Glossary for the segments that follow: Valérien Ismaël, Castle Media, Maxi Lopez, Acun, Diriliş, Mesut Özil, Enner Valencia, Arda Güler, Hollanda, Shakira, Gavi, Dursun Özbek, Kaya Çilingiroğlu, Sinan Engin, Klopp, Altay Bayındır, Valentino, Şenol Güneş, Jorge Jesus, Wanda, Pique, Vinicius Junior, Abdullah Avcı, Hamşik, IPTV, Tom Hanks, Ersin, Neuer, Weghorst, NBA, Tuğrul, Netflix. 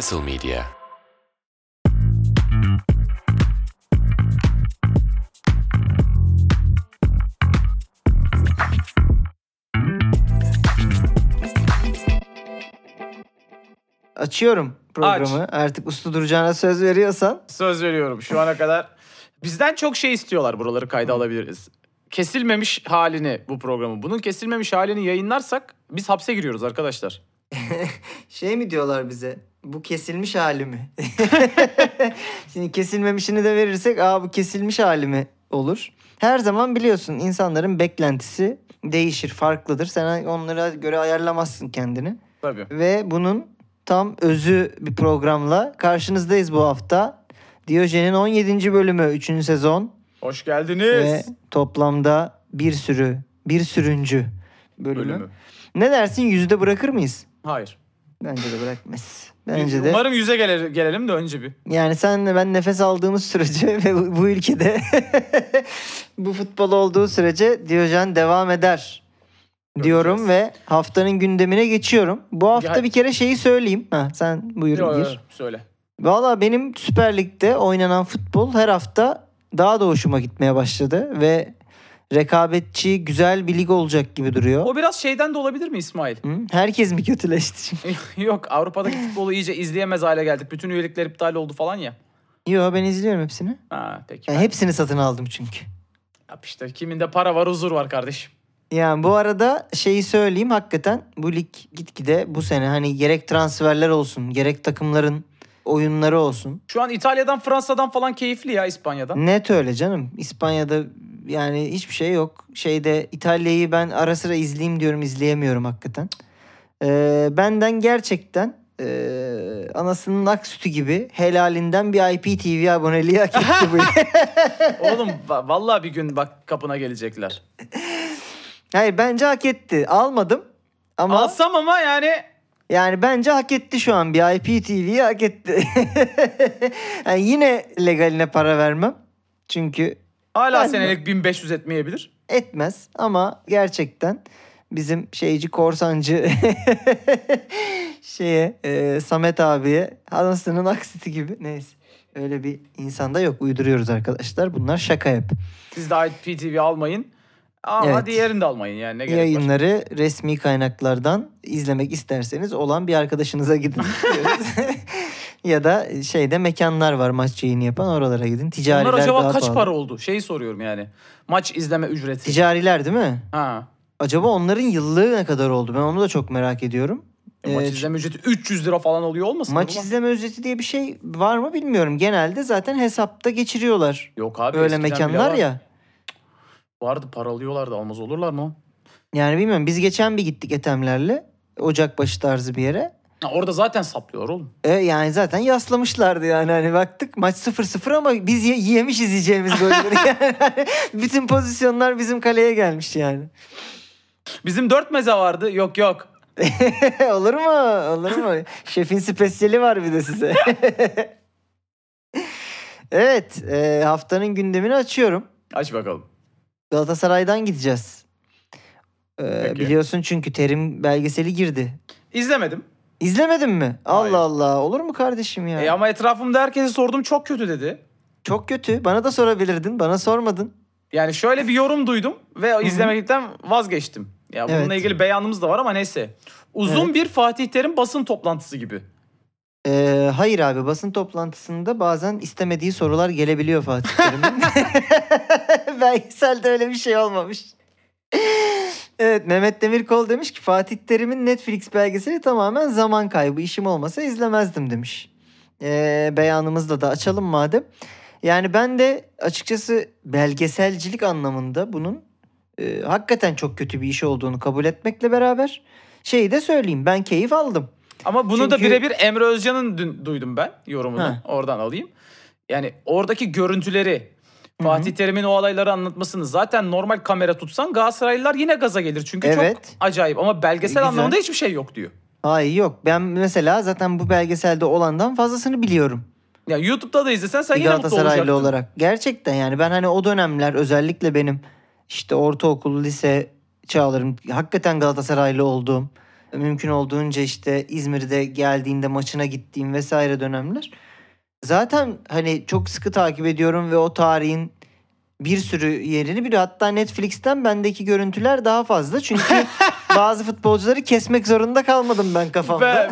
Castle Media. Açıyorum programı. Aç. Artık uslu duracağına söz veriyorsan. Söz veriyorum. Şu ana kadar bizden çok şey istiyorlar, buraları kayda alabiliriz. Kesilmemiş halini bu programı. Bunun kesilmemiş halini yayınlarsak biz hapse giriyoruz arkadaşlar. Şey mi diyorlar bize? Bu kesilmiş hali mi? Şimdi kesilmemişini de verirsek bu kesilmiş hali mi olur? Her zaman biliyorsun insanların beklentisi değişir, farklıdır. Sen onlara göre ayarlamazsın kendini. Tabii. Ve bunun tam özü bir programla karşınızdayız bu hafta. Diojen'in 17. bölümü 3. sezon. Hoş geldiniz. Ve toplamda bir sürüncü bölümü. Ne dersin, %100 bırakır mıyız? Hayır. Bence de bırakmayız. Umarım 100'e gelelim de önce bir. Yani senle ben nefes aldığımız sürece ve bu ülkede bu futbol olduğu sürece Diojen devam eder. Diyorum ve haftanın gündemine geçiyorum. Bu hafta bir kere şeyi söyleyeyim. Sen buyur. Yok, söyle. Valla benim Süper Lig'de oynanan futbol her hafta daha da hoşuma gitmeye başladı ve rekabetçi, güzel bir lig olacak gibi duruyor. O biraz şeyden de olabilir mi İsmail? Herkes mi kötüleşti? Yok, Avrupa'daki futbolu iyice izleyemez hale geldik. Bütün üyelikler iptal oldu falan ya. Yok, ben izliyorum hepsini. Peki. Hepsini satın aldım çünkü. İşte kiminde para var, huzur var kardeşim. Yani bu arada şeyi söyleyeyim, hakikaten bu lig gitgide bu sene hani gerek transferler olsun, gerek takımların oyunları olsun. Şu an İtalya'dan, Fransa'dan falan keyifli ya, İspanya'dan. Net öyle canım. İspanya'da yani hiçbir şey yok. Şeyde İtalya'yı ben ara sıra izleyeyim diyorum, izleyemiyorum hakikaten. Benden gerçekten anasının ak sütü gibi helalinden bir IPTV aboneliği hak etti bu. Oğlum vallahi bir gün bak kapına gelecekler. Hayır, bence hak etti. Almadım ama... Alsam ama yani... Yani bence hak etti şu an. Bir IPTV'yi hak etti. Yani yine legaline para vermem. Çünkü... Hala senelik 1500 etmeyebilir. Etmez ama gerçekten bizim şeyci, korsancı... Samet abiye anasının aksiti gibi. Neyse. Öyle bir insanda yok. Uyduruyoruz arkadaşlar. Bunlar şaka hep. Siz de IPTV almayın. Evet. Diğerini de almayın yani, ne gerek var? Yayınları resmi kaynaklardan izlemek isterseniz olan bir arkadaşınıza gidin. Ya da mekanlar var maç yayını yapan, oralara gidin. Ticariler daha pahalı. Bunlar acaba kaç para oldu? Soruyorum yani. Maç izleme ücreti. Ticariler değil mi? Acaba onların yıllığı ne kadar oldu? Ben onu da çok merak ediyorum. Maç izleme ücreti 300 lira falan oluyor olmasın? Maç izleme ücreti diye bir şey var mı bilmiyorum. Genelde zaten hesapta geçiriyorlar. Yok abi, öyle mekanlar ya. Vardı, paralıyorlardı, almaz olurlar mı? Yani bilmiyorum, biz geçen bir gittik Ethemlerle, Ocakbaşı tarzı bir yere. Orada zaten saplıyor oğlum. Yani zaten yaslamışlardı yani, hani baktık maç 0-0 ama biz yemiş izleyeceğimiz golleri. Yani bütün pozisyonlar bizim kaleye gelmiş yani. Bizim 4 meze vardı, yok. Olur mu? Şefin spesiyeli var bir de size. Evet, haftanın gündemini açıyorum. Aç bakalım. Galatasaray'dan gideceğiz. Biliyorsun çünkü Terim belgeseli girdi. İzlemedim. İzlemedin mi? Hayır. Allah olur mu kardeşim ya? Ama etrafımda herkese sordum, çok kötü dedi. Çok kötü. Bana da sorabilirdin. Bana sormadın. Yani şöyle bir yorum duydum ve izlemekten vazgeçtim. Ya bununla ilgili beyanımız da var ama neyse. Uzun bir Fatih Terim basın toplantısı gibi. Hayır abi, basın toplantısında bazen istemediği sorular gelebiliyor Fatih Terim'in. Belgeselde öyle bir şey olmamış. Evet, Mehmet Demirkol demiş ki Fatih Terim'in Netflix belgeseli tamamen zaman kaybı. İşim olmasa izlemezdim demiş. Beyanımızda da açalım madem. Yani ben de açıkçası belgeselcilik anlamında bunun hakikaten çok kötü bir iş olduğunu kabul etmekle beraber şeyi de söyleyeyim, ben keyif aldım. Ama bunu da birebir Emre Özcan'ın dün duydum ben yorumunu. Oradan alayım. Yani oradaki görüntüleri, Fatih Terim'in o olayları anlatmasını zaten normal kamera tutsan Galatasaraylılar yine gaza gelir. Çünkü çok acayip ama belgesel anlamında hiçbir şey yok diyor. Hayır, yok. Ben mesela zaten bu belgeselde olandan fazlasını biliyorum. Ya yani YouTube'da da izlesen sen yine mutlu olacaktın. Galatasaraylı olarak. Gerçekten yani ben hani o dönemler özellikle benim ortaokul, lise çağlarım hakikaten Galatasaraylı olduğum mümkün olduğunca işte İzmir'de geldiğinde maçına gittiğim vesaire dönemler. Zaten hani çok sıkı takip ediyorum ve o tarihin bir sürü yerini biliyor. Hatta Netflix'ten bendeki görüntüler daha fazla. Çünkü bazı futbolcuları kesmek zorunda kalmadım ben kafamda.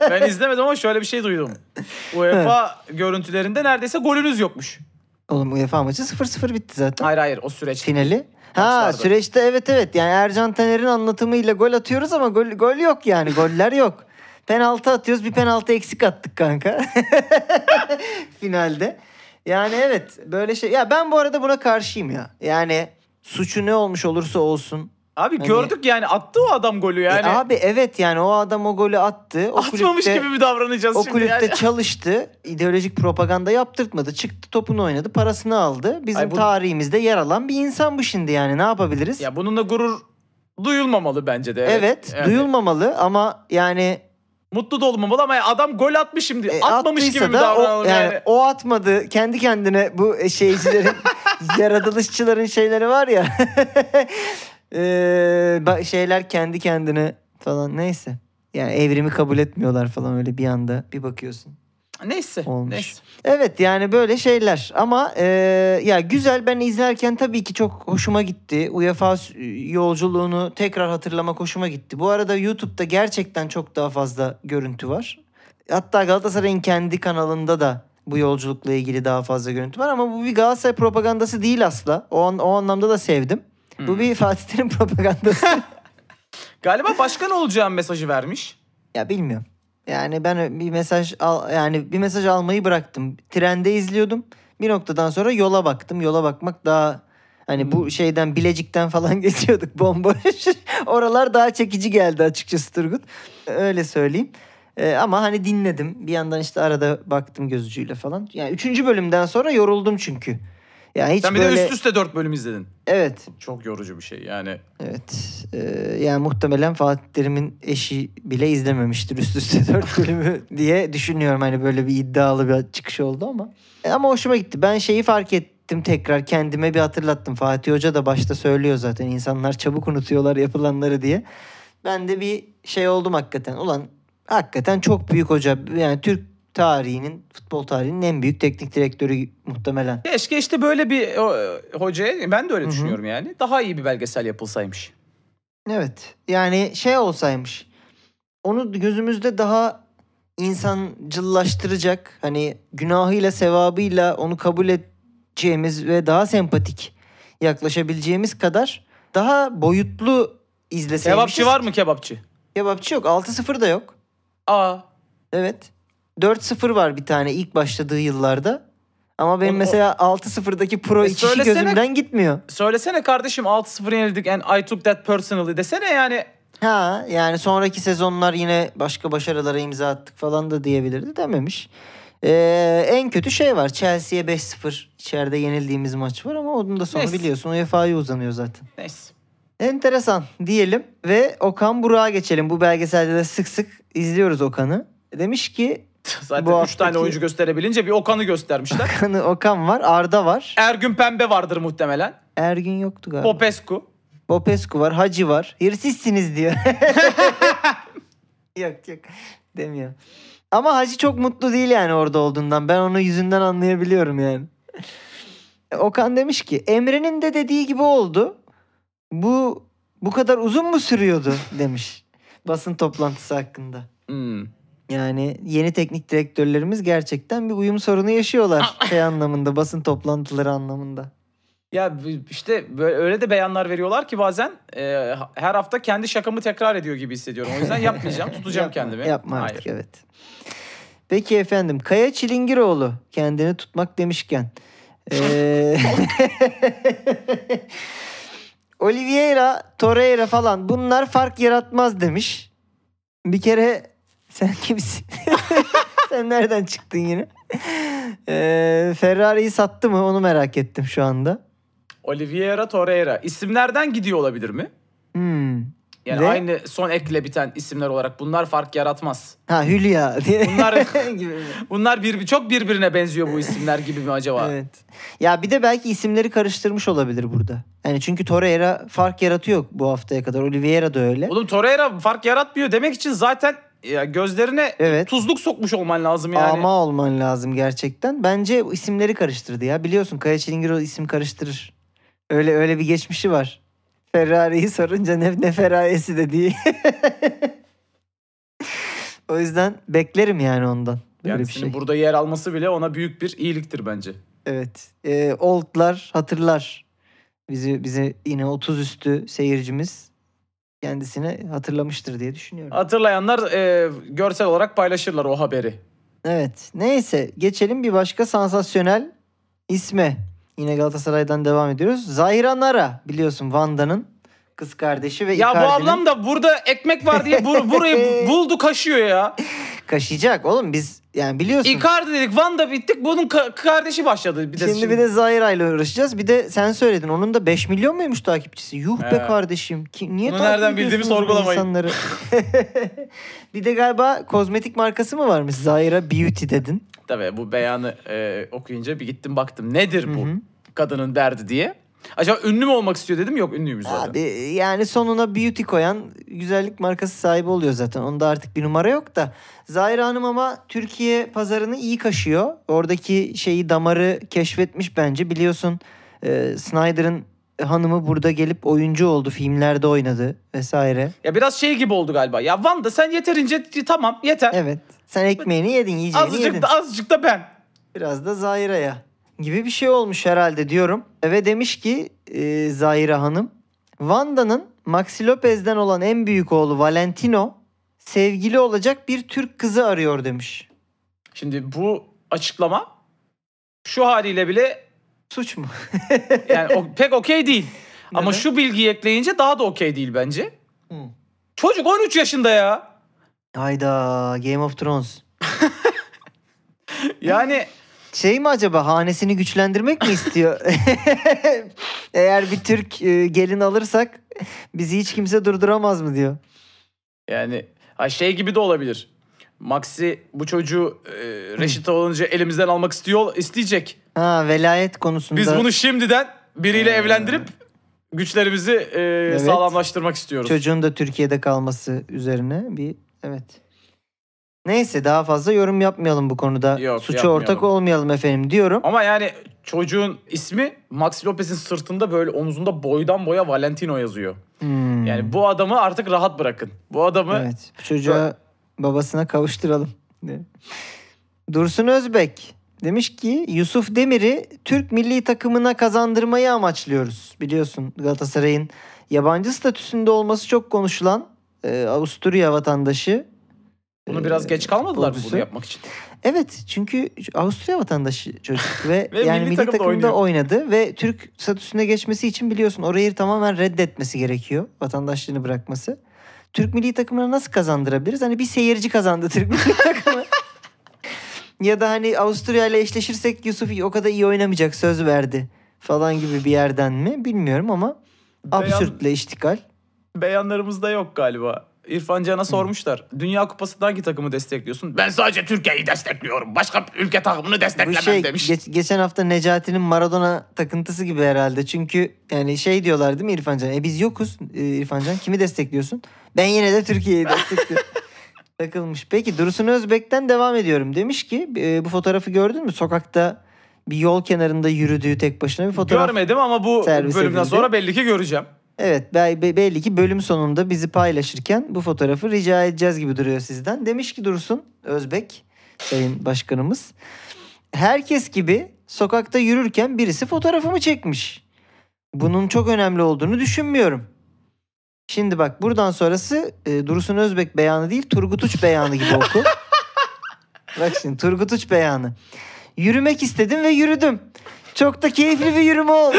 Ben izlemedim ama şöyle bir şey duydum. UEFA görüntülerinde neredeyse golünüz yokmuş. Oğlum UEFA maçı 0-0 bitti zaten. Hayır o süreç. Finali. Ha süreçte evet yani Ercan Taner'in anlatımıyla gol atıyoruz ama gol yok yani goller yok. Penaltı atıyoruz, bir penaltı eksik attık kanka finalde. Yani evet böyle şey. Ya ben bu arada buna karşıyım ya. Yani suçu ne olmuş olursa olsun. Abi hani... gördük yani attı o adam golü yani. Abi evet yani o adam o golü attı. O atmamış kulüpte, gibi mi davranacağız şimdi? O kulüpte yani? Çalıştı. İdeolojik propaganda yaptırtmadı. Çıktı topunu oynadı. Parasını aldı. Bizim tarihimizde yer alan bir insan bu şimdi yani. Ne yapabiliriz? Ya bununla gurur duyulmamalı bence de. Evet yani. Duyulmamalı ama yani... Mutlu da olmamalı ama adam gol atmış şimdi. Atmamış gibi mi davranalım yani? O atmadı. Kendi kendine bu şeycilerin, yaratılışçıların şeyleri var ya. Şeyler kendi kendine falan neyse. Yani evrimi kabul etmiyorlar falan öyle bir anda. Bir bakıyorsun. Neyse. Olmuş. Neyse. Evet yani böyle şeyler. Ama ya güzel, ben izlerken tabii ki çok hoşuma gitti. UEFA yolculuğunu tekrar hatırlamak hoşuma gitti. Bu arada YouTube'da gerçekten çok daha fazla görüntü var. Hatta Galatasaray'ın kendi kanalında da bu yolculukla ilgili daha fazla görüntü var. Ama bu bir Galatasaray propagandası değil asla. O anlamda da sevdim. Bu bir Fatih Terim propagandası. Galiba başkan olacağım mesajı vermiş. Ya bilmiyorum. Yani ben bir mesaj almayı bıraktım. Trende izliyordum. Bir noktadan sonra yola baktım. Yola bakmak daha hani bu şeyden Bilecik'ten falan geçiyorduk bomboş. Oralar daha çekici geldi açıkçası Turgut. Öyle söyleyeyim. Ama hani dinledim. Bir yandan işte arada baktım gözücüyle falan. Yani 3. bölümden sonra yoruldum çünkü. Yani hiç sen bir böyle... de üst üste 4 bölüm izledin. Evet. Çok yorucu bir şey yani. Evet. Yani muhtemelen Fatih Terim'in eşi bile izlememiştir üst üste 4 bölümü diye düşünüyorum. Hani böyle bir iddialı bir çıkış oldu ama. Ama hoşuma gitti. Ben şeyi fark ettim tekrar. Kendime bir hatırlattım. Fatih Hoca da başta söylüyor zaten. İnsanlar çabuk unutuyorlar yapılanları diye. Ben de bir şey oldum hakikaten. Ulan hakikaten çok büyük hoca. Yani Türk futbol tarihinin en büyük teknik direktörü muhtemelen. Keşke işte böyle bir hocaya, ben de öyle düşünüyorum yani. Daha iyi bir belgesel yapılsaymış. Evet. Yani şey olsaymış. Onu gözümüzde daha insancıllaştıracak, hani günahıyla sevabıyla onu kabul edeceğimiz ve daha sempatik yaklaşabileceğimiz kadar daha boyutlu izleseymişiz. Kebapçı var mı kebapçı? Kebapçı yok. 6-0 da yok. Aa. Evet. 4-0 var bir tane ilk başladığı yıllarda. Ama benim mesela 6-0'daki pro içişi gözümden gitmiyor. Söylesene kardeşim 6-0 yenildik and I took that personally desene yani. Ha yani sonraki sezonlar yine başka başarılara imza attık falan da diyebilirdi, dememiş. En kötü şey var, Chelsea'ye 5-0 içeride yenildiğimiz maç var ama onun da sonu neyse, biliyorsun UEFA'ya uzanıyor zaten. Neyse. Enteresan diyelim ve Okan Buruk'a geçelim. Bu belgeselde de sık sık izliyoruz Okan'ı. Demiş ki... Zaten 3 haftaki... tane oyuncu gösterebilince bir Okan'ı göstermişler. Okan var, Arda var. Ergün Pembe vardır muhtemelen. Ergün yoktu galiba. Popescu var, Hacı var. Hırsızsınız diyor. Yok demiyor. Ama Hacı çok mutlu değil yani orada olduğundan. Ben onu yüzünden anlayabiliyorum yani. Okan demiş ki Emre'nin de dediği gibi oldu. Bu kadar uzun mu sürüyordu demiş. Basın toplantısı hakkında. Yani yeni teknik direktörlerimiz gerçekten bir uyum sorunu yaşıyorlar şey anlamında, basın toplantıları anlamında. Ya işte böyle, öyle de beyanlar veriyorlar ki bazen her hafta kendi şakamı tekrar ediyor gibi hissediyorum. O yüzden yapmayacağım, tutacağım kendimi. Yapma artık. Hayır. Evet. Peki efendim, Kaya Çilingiroğlu kendini tutmak demişken. Oliveira, Torreira falan bunlar fark yaratmaz demiş. Bir kere sen kimsin? Sen nereden çıktın yine? Ferrari'yi sattı mı? Onu merak ettim şu anda. Oliveira, Torreira. İsimlerden gidiyor olabilir mi? Yani ve aynı son ekle biten isimler olarak bunlar fark yaratmaz. Ha, Hülya diye. Bunlar çok birbirine benziyor bu isimler gibi mi acaba? Evet. Ya bir de belki isimleri karıştırmış olabilir burada. Yani çünkü Torreira fark yaratıyor bu haftaya kadar. Oliveira da öyle. Oğlum Torreira fark yaratmıyor demek için zaten ya gözlerine evet, tuzluk sokmuş olman lazım yani. Ama olman lazım gerçekten. Bence isimleri karıştırdı ya. Biliyorsun Kaya Çilingiroğlu isim karıştırır. Öyle bir geçmişi var. Ferrari'yi sorunca ne Ferrari'si dediği. O yüzden beklerim yani ondan. Yani şey, burada yer alması bile ona büyük bir iyiliktir bence. Evet. Oldlar hatırlar. Bizi yine 30 üstü seyircimiz kendisine hatırlamıştır diye düşünüyorum. Hatırlayanlar görsel olarak paylaşırlar o haberi. Evet. Neyse geçelim bir başka sansasyonel isme. Yine Galatasaray'dan devam ediyoruz. Zaira Nara, biliyorsun Wanda'nın kız kardeşi ve Icardi'nin. Ya bu ablam da burada ekmek var diye burayı buldu kaşıyor ya. Kaşıyacak oğlum biz yani biliyorsun. Icardi dedik, Wanda bittik, bunun kardeşi başladı. Bir de şimdi bir de Zaira ile uğraşacağız. Bir de sen söyledin onun da 5 milyon muymuş takipçisi? Yuh be kardeşim. Niye bunu nereden bildiğimi sorgulamayın insanları? Bir de galiba kozmetik markası mı varmış? Zaira Beauty dedin. Tabii bu beyanı okuyunca bir gittim baktım. Nedir bu kadının derdi diye. Acaba ünlü mü olmak istiyor dedim. Yok ünlüymüş zaten. Abi yani sonuna beauty koyan güzellik markası sahibi oluyor zaten. Onda artık bir numara yok da. Zaira Hanım ama Türkiye pazarını iyi kaşıyor. Oradaki şeyi, damarı keşfetmiş bence. Biliyorsun Snyder'ın hanımı burada gelip oyuncu oldu. Filmlerde oynadı vesaire. Ya biraz şey gibi oldu galiba. Ya Wanda sen yeterince tamam yeter. Evet. Sen ekmeğini yedin, yiyeceğini yedin. Azıcık da ben. Biraz da Zaira'ya gibi bir şey olmuş herhalde diyorum. Ve demiş ki Zaira Hanım, Wanda'nın Maxi Lopez'den olan en büyük oğlu Valentino sevgili olacak bir Türk kızı arıyor demiş. Şimdi bu açıklama şu haliyle bile suç mu? Yani pek okey değil. Ama evet, şu bilgiyi ekleyince daha da okey değil bence. Çocuk 13 yaşında ya. Hayda, Game of Thrones. Yani şey mi acaba, hanesini güçlendirmek mi istiyor? Eğer bir Türk gelin alırsak bizi hiç kimse durduramaz mı diyor. Yani şey gibi de olabilir. Maxi bu çocuğu reşit olunca elimizden almak isteyecek. Ha, velayet konusunda. Biz bunu şimdiden biriyle evlendirip güçlerimizi sağlamlaştırmak istiyoruz. Çocuğun da Türkiye'de kalması üzerine bir evet. Neyse daha fazla yorum yapmayalım bu konuda. Yok, suça ortak olmayalım efendim diyorum. Ama yani çocuğun ismi Maxi Lopez'in sırtında böyle omuzunda boydan boya Valentino yazıyor. Yani bu adamı artık rahat bırakın. Bu adamı... Evet, bu çocuğa babasına kavuşturalım. Dursun Özbek demiş ki Yusuf Demir'i Türk milli takımına kazandırmayı amaçlıyoruz. Biliyorsun Galatasaray'ın yabancı statüsünde olması çok konuşulan Avusturya vatandaşı. Bunu biraz geç kalmadılar mı bunu yapmak için? Evet, çünkü Avusturya vatandaşı çocuk ve yani milli takımda oynadı ve Türk statüsüne geçmesi için biliyorsun orayı tamamen reddetmesi gerekiyor, vatandaşlığını bırakması. Türk milli takımına nasıl kazandırabiliriz? Hani bir seyirci kazandı Türk milli takımı. Ya da hani Avusturya ile eşleşirsek Yusuf o kadar iyi oynamayacak, söz verdi falan gibi bir yerden mi bilmiyorum ama absürtle iştikal. Beyanlarımızda yok galiba. İrfancan'a sormuşlar. Dünya Kupası'nda hangi takımı destekliyorsun? Ben sadece Türkiye'yi destekliyorum. Başka ülke takımını desteklemem demiş. Geçen hafta Necati'nin Maradona takıntısı gibi herhalde. Çünkü yani şey diyorlar değil mi İrfancan? Biz yokuz İrfancan. Kimi destekliyorsun? Ben yine de Türkiye'yi destekliyorum. Takılmış. Peki Dursun Özbek'ten devam ediyorum. Demiş ki bu fotoğrafı gördün mü? Sokakta bir yol kenarında yürüdüğü tek başına bir fotoğraf. Görmedim ama bu bölümden sonra belli ki göreceğim. Evet, belli ki bölüm sonunda bizi paylaşırken bu fotoğrafı rica edeceğiz gibi duruyor sizden. Demiş ki Dursun Özbek, Sayın Başkanımız. Herkes gibi sokakta yürürken birisi fotoğrafımı çekmiş. Bunun çok önemli olduğunu düşünmüyorum. Şimdi bak buradan sonrası Dursun Özbek beyanı değil, Turgut Uç beyanı gibi oku. Bak şimdi Turgut Uç beyanı. Yürümek istedim ve yürüdüm. Çok da keyifli bir yürüme oldu.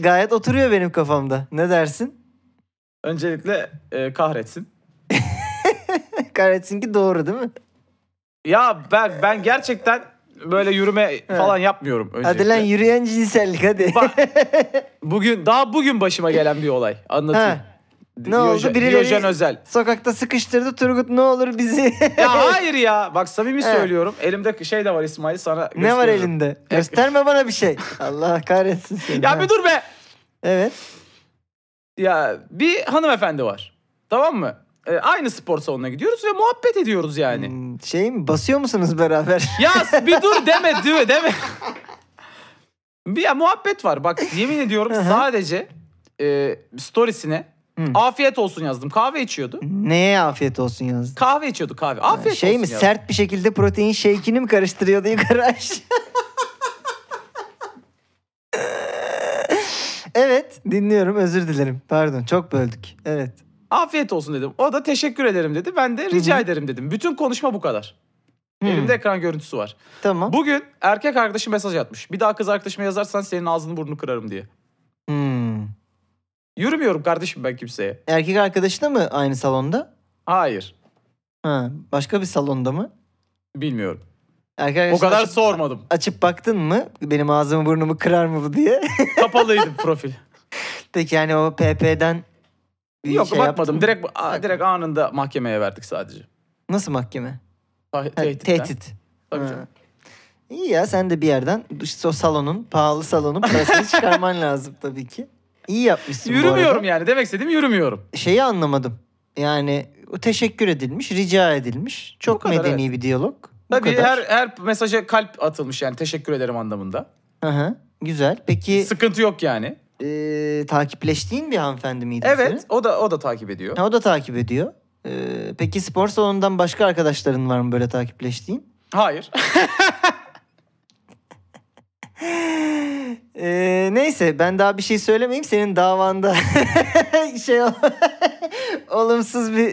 Gayet oturuyor benim kafamda. Ne dersin? Öncelikle kahretsin. Kahretsin ki doğru değil mi? Ya ben gerçekten böyle yürüme falan yapmıyorum. Hadi lan yürüyen cinsellik hadi. Bugün başıma gelen bir olay anlatayım. Ne oldu? Birileri sokakta sıkıştırdı. Turgut ne olur bizi. Ya hayır ya. Bak samimi söylüyorum. Elimde şey de var İsmail, sana gösteririm. Ne var elinde? Gösterme bana bir şey. Allah kahretsin seni. Ya bir dur be. Evet. Ya bir hanımefendi var. Tamam mı? Aynı spor salonuna gidiyoruz ve muhabbet ediyoruz yani. Şey mi? Basıyor musunuz beraber? Ya bir dur deme. Bir ya, muhabbet var. Bak yemin ediyorum sadece storiesine afiyet olsun yazdım. Kahve içiyordu. Neye afiyet olsun yazdım? Kahve içiyordu kahve. Afiyet olsun yazdım. Şey mi? Sert bir şekilde protein shake'ini mi karıştırıyordu yukarı aşağı? Evet. Dinliyorum. Özür dilerim. Pardon. Çok böldük. Evet. Afiyet olsun dedim. O da teşekkür ederim dedi. Ben de rica ederim dedim. Bütün konuşma bu kadar. Elimde ekran görüntüsü var. Tamam. Bugün erkek arkadaşım mesaj atmış. Bir daha kız arkadaşıma yazarsan senin ağzını burnunu kırarım diye. Yürümüyorum kardeşim ben kimseye. Erkek arkadaşı da mı aynı salonda? Hayır. Ha, başka bir salonda mı? Bilmiyorum. O kadar açıp, sormadım. Açıp baktın mı? Benim ağzımı burnumu kırar mı bu diye? Kapalıydı profil. Peki yani o PP'den... Yok şey bakmadım. Direkt anında mahkemeye verdik sadece. Nasıl mahkeme? Tehdit. Tabii canım. İyi ya, sen de bir yerden o salonun, pahalı salonun parasını çıkarman lazım tabii ki. İyi yapmışsın. Yürümüyorum yani. Demek istediğim yürümüyorum. Şeyi anlamadım. Yani o teşekkür edilmiş, rica edilmiş. Çok kadar, medeni bir diyalog. Tabii her mesaja kalp atılmış yani, teşekkür ederim anlamında. Hı. Güzel. Peki. Sıkıntı yok yani. Takipleştiğin bir hanımefendi miydi? Evet, senin? o da takip ediyor. O da takip ediyor. Peki spor salonundan başka arkadaşların var mı böyle takipleştiğin? Hayır. Neyse ben daha bir şey söylemeyeyim, senin davanda olumsuz bir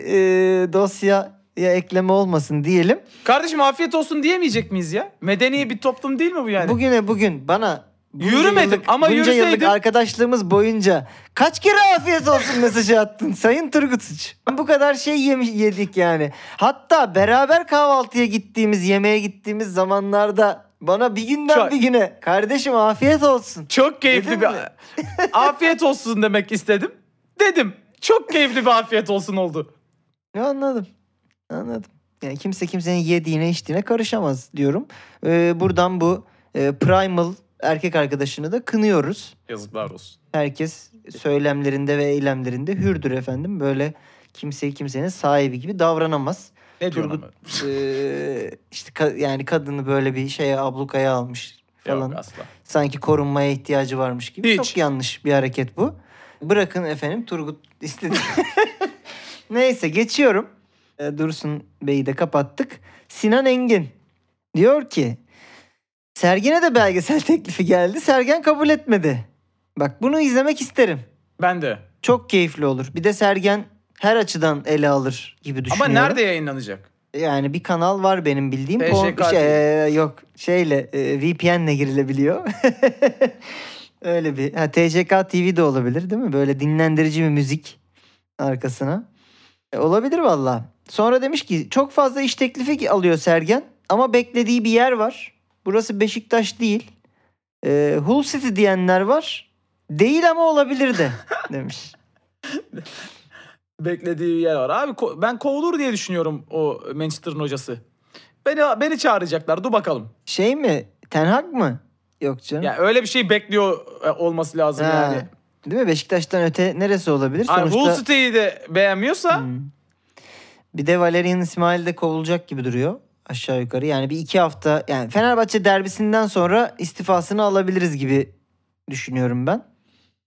dosyaya ekleme olmasın diyelim. Kardeşim afiyet olsun diyemeyecek miyiz ya? Medeni bir toplum değil mi bu yani? Bugün bana yürümedim yıllık, ama yürüseydim. Yıllık arkadaşlığımız boyunca kaç kere afiyet olsun mesajı attın Sayın Turgut'uç. Bu kadar şey yedik yani. Hatta beraber kahvaltıya gittiğimiz, yemeğe gittiğimiz zamanlarda bana bir günden bir güne kardeşim afiyet olsun. Çok keyifli dedim afiyet olsun demek istedim. Dedim. Çok keyifli bir afiyet olsun oldu. Anladım. Yani kimse kimsenin yediğine içtiğine karışamaz diyorum. Buradan bu Primal erkek arkadaşını da kınıyoruz. Yazıklar olsun. Herkes söylemlerinde ve eylemlerinde hürdür efendim. Böyle kimseyi kimsenin sahibi gibi davranamaz. Ne Turgut, işte yani kadını böyle bir şeye ablukaya almış falan. Yok, asla. Sanki korunmaya ihtiyacı varmış gibi. Hiç. Çok yanlış bir hareket bu. Bırakın efendim Turgut istedi. Neyse geçiyorum. Dursun Bey'i de kapattık. Sinan Engin diyor ki Sergen'e de belgesel teklifi geldi. Sergen kabul etmedi. Bak bunu izlemek isterim. Ben de. Çok keyifli olur. Bir de Sergen her açıdan ele alır gibi düşünüyorum. Ama nerede yayınlanacak? Yani bir kanal var benim bildiğim. VPN'le girilebiliyor. Öyle bir. TCK TV de olabilir değil mi? Böyle dinlendirici bir müzik arkasına. Olabilir valla. Sonra demiş ki çok fazla iş teklifi alıyor Sergen. Ama beklediği bir yer var. Burası Beşiktaş değil. Hull City diyenler var. Değil ama olabilir de demiş. Beklediği yer var. Abi ben kovulur diye düşünüyorum o Manchester'ın hocası. Beni çağıracaklar. Dur bakalım. Şey mi? Ten Hag mı? Yok canım. Ya öyle bir şey bekliyor olması lazım yani. Değil mi? Beşiktaş'tan öte neresi olabilir? Abi, sonuçta... Hull City'yi de beğenmiyorsa. Bir de Valérien Ismaël de kovulacak gibi duruyor. Aşağı yukarı yani bir iki hafta yani Fenerbahçe derbisinden sonra istifasını alabiliriz gibi düşünüyorum ben.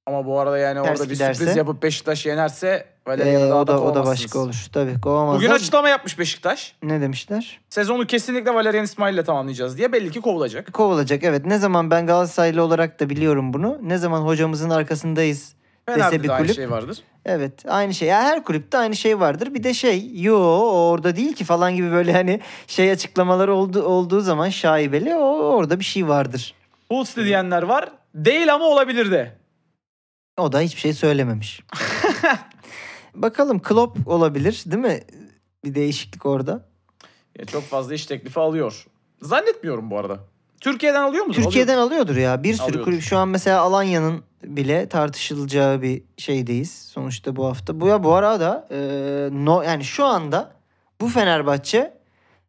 Ama bu arada yani ters orada giderse, bir sürpriz yapıp Beşiktaş yenerse o da başka olur. Tabii kovamazlar. Bugün açıklama yapmış Beşiktaş. Ne demişler? Sezonu kesinlikle Valérien Ismaël ile tamamlayacağız diye, belli ki kovulacak. Kovulacak evet. Ne zaman ben Galatasaraylı olarak da biliyorum bunu. Ne zaman hocamızın arkasındayız dese bir kulüp. Şey vardır. Evet aynı şey. Yani her kulüpte aynı şey vardır. Bir de orada değil ki falan gibi böyle hani şey açıklamaları olduğu zaman şaibeli orada bir şey vardır. Bulls diyenler var. Değil ama olabilir de. O da hiçbir şey söylememiş. Bakalım Klopp olabilir değil mi? Bir değişiklik orada. Ya çok fazla iş teklifi alıyor. Zannetmiyorum bu arada. Türkiye'den alıyor mu? Türkiye'den alıyordur ya. Bir sürü kulüp. Şu an mesela Alanya'nın bile tartışılacağı bir şeydeyiz. Sonuçta bu hafta. Bu arada yani şu anda bu Fenerbahçe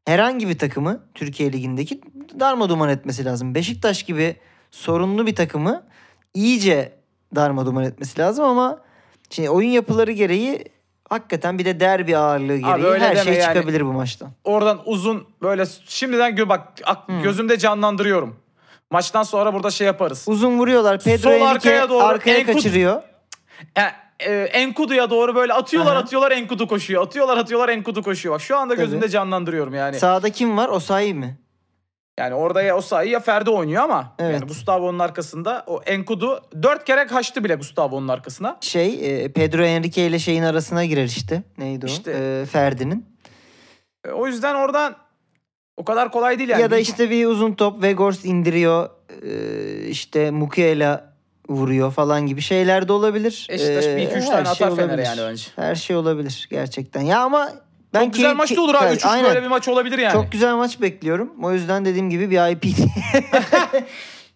herhangi bir takımı Türkiye Ligi'ndeki darmaduman etmesi lazım. Beşiktaş gibi sorunlu bir takımı iyice darmaduman etmesi lazım ama şimdi oyun yapıları gereği hakikaten bir de derbi ağırlığı gereği her şey yani, çıkabilir bu maçtan. Oradan uzun böyle şimdiden gözümde canlandırıyorum. Maçtan sonra burada şey yaparız. Uzun vuruyorlar. Pedro Henrique arkaya kaçırıyor. Enkudu'ya doğru böyle atıyorlar. Aha. Atıyorlar Enkudu koşuyor. Atıyorlar Enkudu koşuyor. Bak şu anda gözümde canlandırıyorum yani. Sağda kim var? Osayi mi? Yani orada ya Osayi ya Ferdi oynuyor ama evet. Yani Gustavo'nun arkasında o Enkudu 4 kere kaçtı bile Gustavo'nun arkasına. Pedro Henrique ile şeyin arasına girer işte. Neydi o? Ferdi'nin. O yüzden oradan o kadar kolay değil yani. Ya da işte bir uzun top Weghorst indiriyor. İşte Mukiela vuruyor falan gibi şeyler de olabilir. Eşiktaş bir iki üç tane atar Fener'e yani bence. Her şey olabilir gerçekten. Ya ama ben çok güzel maç da olur abi. 3-3 böyle bir maç olabilir yani. Çok güzel maç bekliyorum. O yüzden dediğim gibi bir IP.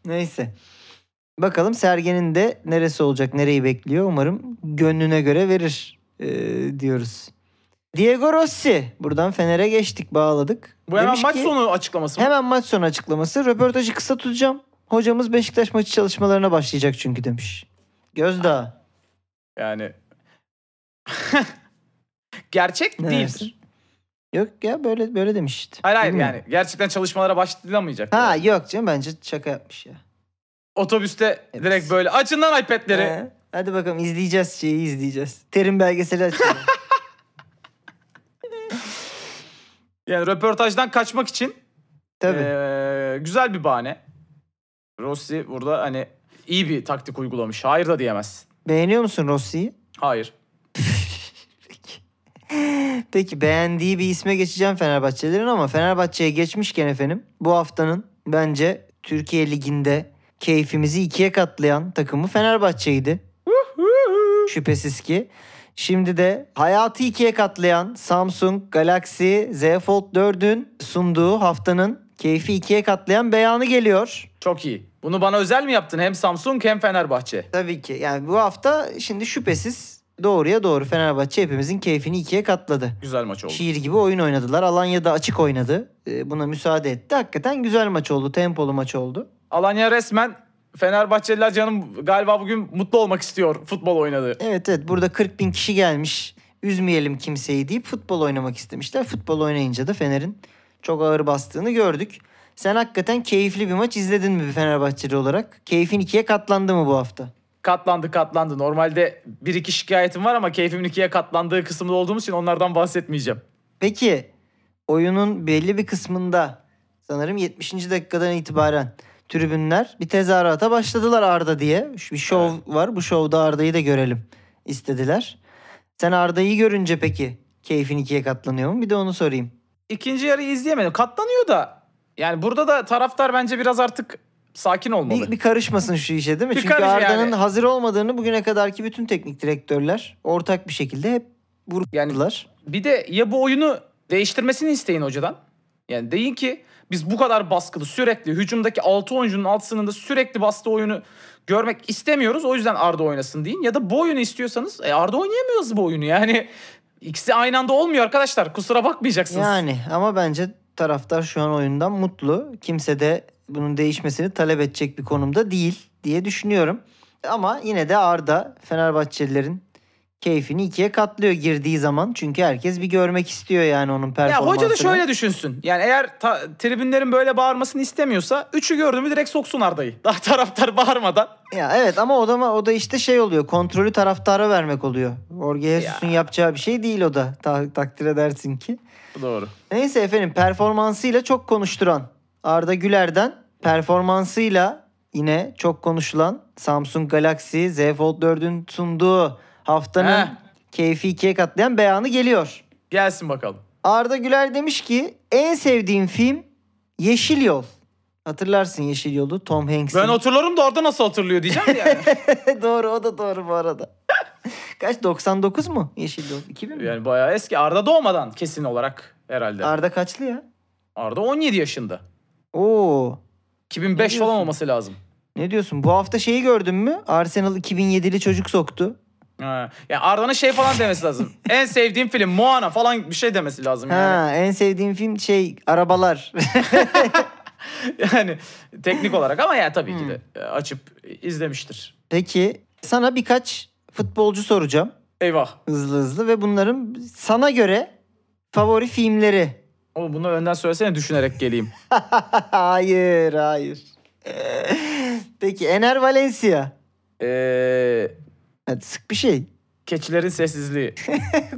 Neyse. Bakalım Sergen'in de neresi olacak, nereyi bekliyor. Umarım gönlüne göre verir diyoruz. Diego Rossi. Buradan Fener'e geçtik, bağladık. Bu hemen maç sonu açıklaması mı? Hemen maç sonu açıklaması. Röportajı kısa tutacağım. Hocamız Beşiktaş maçı çalışmalarına başlayacak çünkü demiş. Gözdağı. Yani... Gerçek ne değildir. Dersin? Yok ya böyle demiş işte. Hayır bilmiyorum. Yani gerçekten çalışmalara başlayamayacak. Ha yani. Yok canım, bence şaka yapmış ya. Otobüste evet. Direkt böyle açın lan iPad'leri. Hadi bakalım izleyeceğiz. Terim belgeseli açalım. Yani röportajdan kaçmak için tabii. Güzel bir bahane. Rossi burada hani iyi bir taktik uygulamış. Hayır da diyemezsin. Beğeniyor musun Rossi'yi? Hayır. Peki beğendiği bir isme geçeceğim Fenerbahçelerin ama Fenerbahçe'ye geçmişken efendim bu haftanın bence Türkiye Ligi'nde keyfimizi ikiye katlayan takımı Fenerbahçe'ydi. Şüphesiz ki. Şimdi de hayatı ikiye katlayan Samsung Galaxy Z Fold 4'ün sunduğu haftanın keyfi ikiye katlayan beyanı geliyor. Çok iyi. Bunu bana özel mi yaptın? Hem Samsung hem Fenerbahçe. Tabii ki. Yani bu hafta şimdi şüphesiz doğruya doğru Fenerbahçe hepimizin keyfini ikiye katladı. Güzel maç oldu. Şiir gibi oyun oynadılar. Alanya'da açık oynadı. Buna müsaade etti. Hakikaten güzel maç oldu. Tempolu maç oldu. Alanya resmen Fenerbahçeliler canım galiba bugün mutlu olmak istiyor. Futbol oynadı. Evet. Burada 40.000 kişi gelmiş. Üzmeyelim kimseyi deyip futbol oynamak istemişler. Futbol oynayınca da Fener'in çok ağır bastığını gördük. Sen hakikaten keyifli bir maç izledin mi bir Fenerbahçeli olarak? Keyfin ikiye katlandı mı bu hafta? Katlandı. Normalde 1-2 şikayetim var ama keyfimin ikiye katlandığı kısımda olduğumuz için onlardan bahsetmeyeceğim. Peki oyunun belli bir kısmında sanırım 70. dakikadan itibaren tribünler bir tezahürata başladılar Arda diye. Bir şov var. Bu şovda Arda'yı da görelim istediler. Sen Arda'yı görünce peki keyfin ikiye katlanıyor mu? Bir de onu sorayım. İkinci yarıyı izleyemedim. Katlanıyor da yani burada da taraftar bence biraz artık sakin olmalı. Bir karışmasın şu işe değil mi? Çünkü Arda'nın hazır olmadığını bugüne kadarki bütün teknik direktörler ortak bir şekilde hep vurguladılar. Yani bir de ya bu oyunu değiştirmesini isteyin hocadan. Yani deyin ki biz bu kadar baskılı sürekli hücumdaki 6 oyuncunun altısının da sürekli bastığı oyunu görmek istemiyoruz. O yüzden Arda oynasın deyin. Ya da bu oyunu istiyorsanız Arda oynayamıyoruz bu oyunu. Yani ikisi aynı anda olmuyor arkadaşlar. Kusura bakmayacaksınız. Yani ama bence taraftar şu an oyundan mutlu. Kimse de bunun değişmesini talep edecek bir konumda değil diye düşünüyorum. Ama yine de Arda Fenerbahçelilerin keyfini ikiye katlıyor girdiği zaman. Çünkü herkes bir görmek istiyor yani onun performansını. Ya hoca da şöyle düşünsün. Yani eğer tribünlerin böyle bağırmasını istemiyorsa 3'ü gördü mü direkt soksun Arda'yı. Daha taraftar bağırmadan. Ya evet ama o da işte şey oluyor. Kontrolü taraftara vermek oluyor. Jorge Jesus'un yapacağı bir şey değil o da. Takdir edersin ki. Doğru. Neyse efendim performansıyla çok konuşturan Arda Güler'den performansıyla yine çok konuşulan Samsung Galaxy Z Fold 4'ün sunduğu haftanın keyfi ikiye katlayan beyanı geliyor. Gelsin bakalım. Arda Güler demiş ki en sevdiğim film Yeşil Yol. Hatırlarsın Yeşil Yol'u Tom Hanks'in. Ben hatırlarım da Arda nasıl hatırlıyor diyeceğim yani. Doğru o da doğru bu arada. Kaç 99 mu Yeşil Yol? 2000 mi? Yani bayağı eski Arda doğmadan kesin olarak herhalde. Arda kaçlı ya? Arda 17 yaşında. Oo. 2005 falan olması lazım. Ne diyorsun? Bu hafta şeyi gördün mü? Arsenal 2007'li çocuk soktu. Ha. Yani Arda'nın şey falan demesi lazım. En sevdiğim film Moana falan bir şey demesi lazım yani. Ha, en sevdiğim film şey arabalar. Yani teknik olarak ama ya tabii ki de açıp izlemiştir. Peki sana birkaç futbolcu soracağım. Eyvah. Hızlı ve bunların sana göre favori filmleri. Oğlum bunu önden söylesene düşünerek geleyim. Hayır. Peki Enner Valencia. Hadi sık bir şey. Keçilerin sessizliği.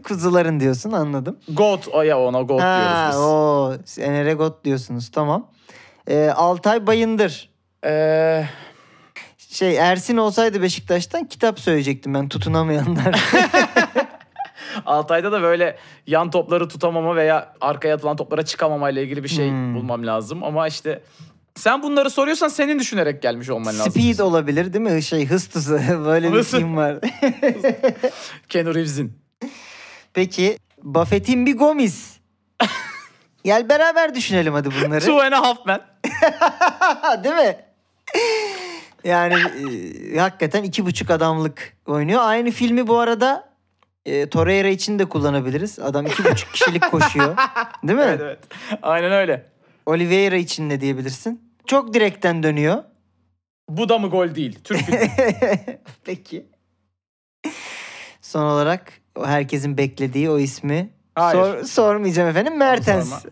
Kuzuların diyorsun, anladım. Goat. O ya ona goat diyoruz biz. Ener'e goat diyorsunuz, tamam. Altay Bayındır. Ersin olsaydı Beşiktaş'tan kitap söyleyecektim ben tutunamayanlar. Altay'da da böyle yan topları tutamama veya arkaya atılan toplara çıkamamayla ilgili bir şey bulmam lazım. Ama işte sen bunları soruyorsan senin düşünerek gelmiş olman lazım. Speed olabilir değil mi? Hız tuzu. Böyle bir film var. Keanu Reeves'in. Peki Buffett'in bir Gomis. Gel beraber düşünelim hadi bunları. Two and a half man. Değil mi? Yani hakikaten 2,5 adamlık oynuyor. Aynı filmi bu arada Torreira için de kullanabiliriz. Adam 2,5 kişilik koşuyor. Değil mi? Evet. Aynen öyle. Oliveira için ne diyebilirsin? Çok direkten dönüyor. Bu da mı gol değil? Türk filmi. Peki. Son olarak herkesin beklediği o ismi. Hayır. Sormayacağım efendim. Mertens.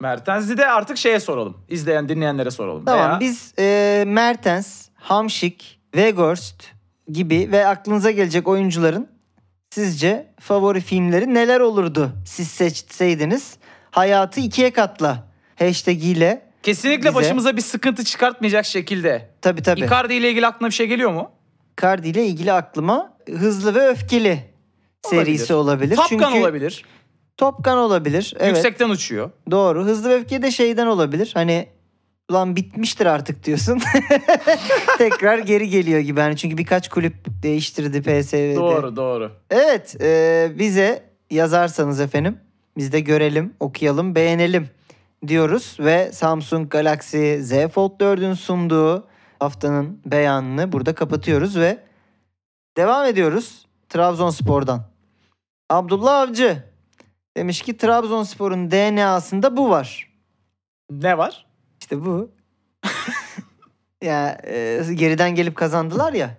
Mertens'i de artık şeye soralım. İzleyen, dinleyenlere soralım. Tamam veya... biz Mertens, Hamşik, Weghorst gibi ve aklınıza gelecek oyuncuların sizce favori filmleri neler olurdu? Siz seçseydiniz hayatı 2'ye katla hashtag ile. Kesinlikle bize... başımıza bir sıkıntı çıkartmayacak şekilde. Tabii. Icardi ile ilgili aklına bir şey geliyor mu? Icardi ile ilgili aklıma Hızlı ve Öfkeli serisi olabilir. Top Gun olabilir. Evet. Yüksekten uçuyor. Doğru. Hızlı ve Öfke de şeyden olabilir. Hani ulan bitmiştir artık diyorsun. Tekrar geri geliyor gibi. Yani çünkü birkaç kulüp değiştirdi PSV'de. Doğru. Evet. Bize yazarsanız efendim. Biz de görelim, okuyalım, beğenelim diyoruz. Ve Samsung Galaxy Z Fold 4'ün sunduğu haftanın beyanını burada kapatıyoruz ve devam ediyoruz Trabzonspor'dan. Abdullah Avcı demiş ki Trabzonspor'un DNA'sında bu var. Ne var? İşte bu. Geriden gelip kazandılar ya.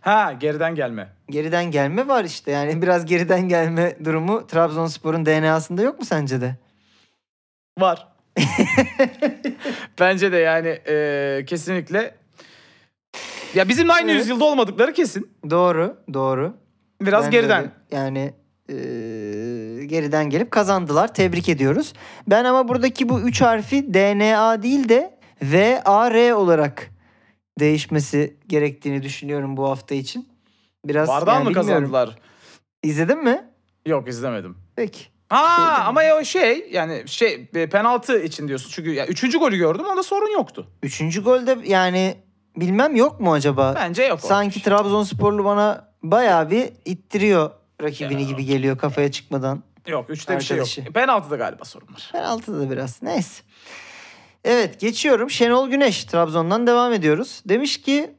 Ha, geriden gelme. Geriden gelme var işte. Yani biraz geriden gelme durumu Trabzonspor'un DNA'sında yok mu sence de? Var. Bence de yani kesinlikle. Ya bizimle aynı yüzyılda olmadıkları kesin. Doğru. Biraz ben geriden. Öyle, yani geriden gelip kazandılar. Tebrik ediyoruz. Ben ama buradaki bu 3 harfi DNA değil de VAR olarak değişmesi gerektiğini düşünüyorum bu hafta için. Biraz Vardan mı kazandılar? İzledin mi? Yok, izlemedim. Peki. Ama ya penaltı için diyorsun. Çünkü ya 3. golü gördüm, onda sorun yoktu. 3. golde yani bilmem yok mu acaba? Bence yok. Sanki Trabzonsporlu bana bayağı bir ittiriyor rakibini gibi geliyor kafaya çıkmadan. Yok, 3'te bir şey yok. Penaltıda galiba sorun var. Penaltıda biraz. Neyse. Evet, geçiyorum. Şenol Güneş. Trabzon'dan devam ediyoruz. Demiş ki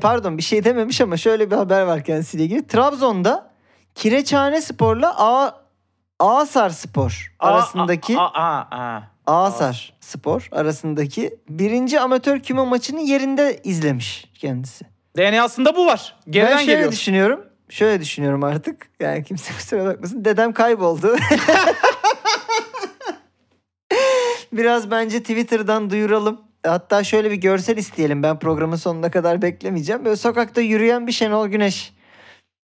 pardon bir şey dememiş ama şöyle bir haber var kendisiyle ilgili. Trabzon'da Kireçhanespor'la Ağasarspor arasındaki Ağasarspor arasındaki 1. amatör küme maçını yerinde izlemiş kendisi. DNA'sında bu var. Geriden geliyor. Ben şöyle düşünüyorum artık. Yani kimse kusura bakmasın. Dedem kayboldu. Biraz bence Twitter'dan duyuralım. Hatta şöyle bir görsel isteyelim. Ben programın sonuna kadar beklemeyeceğim. Böyle sokakta yürüyen bir Şenol Güneş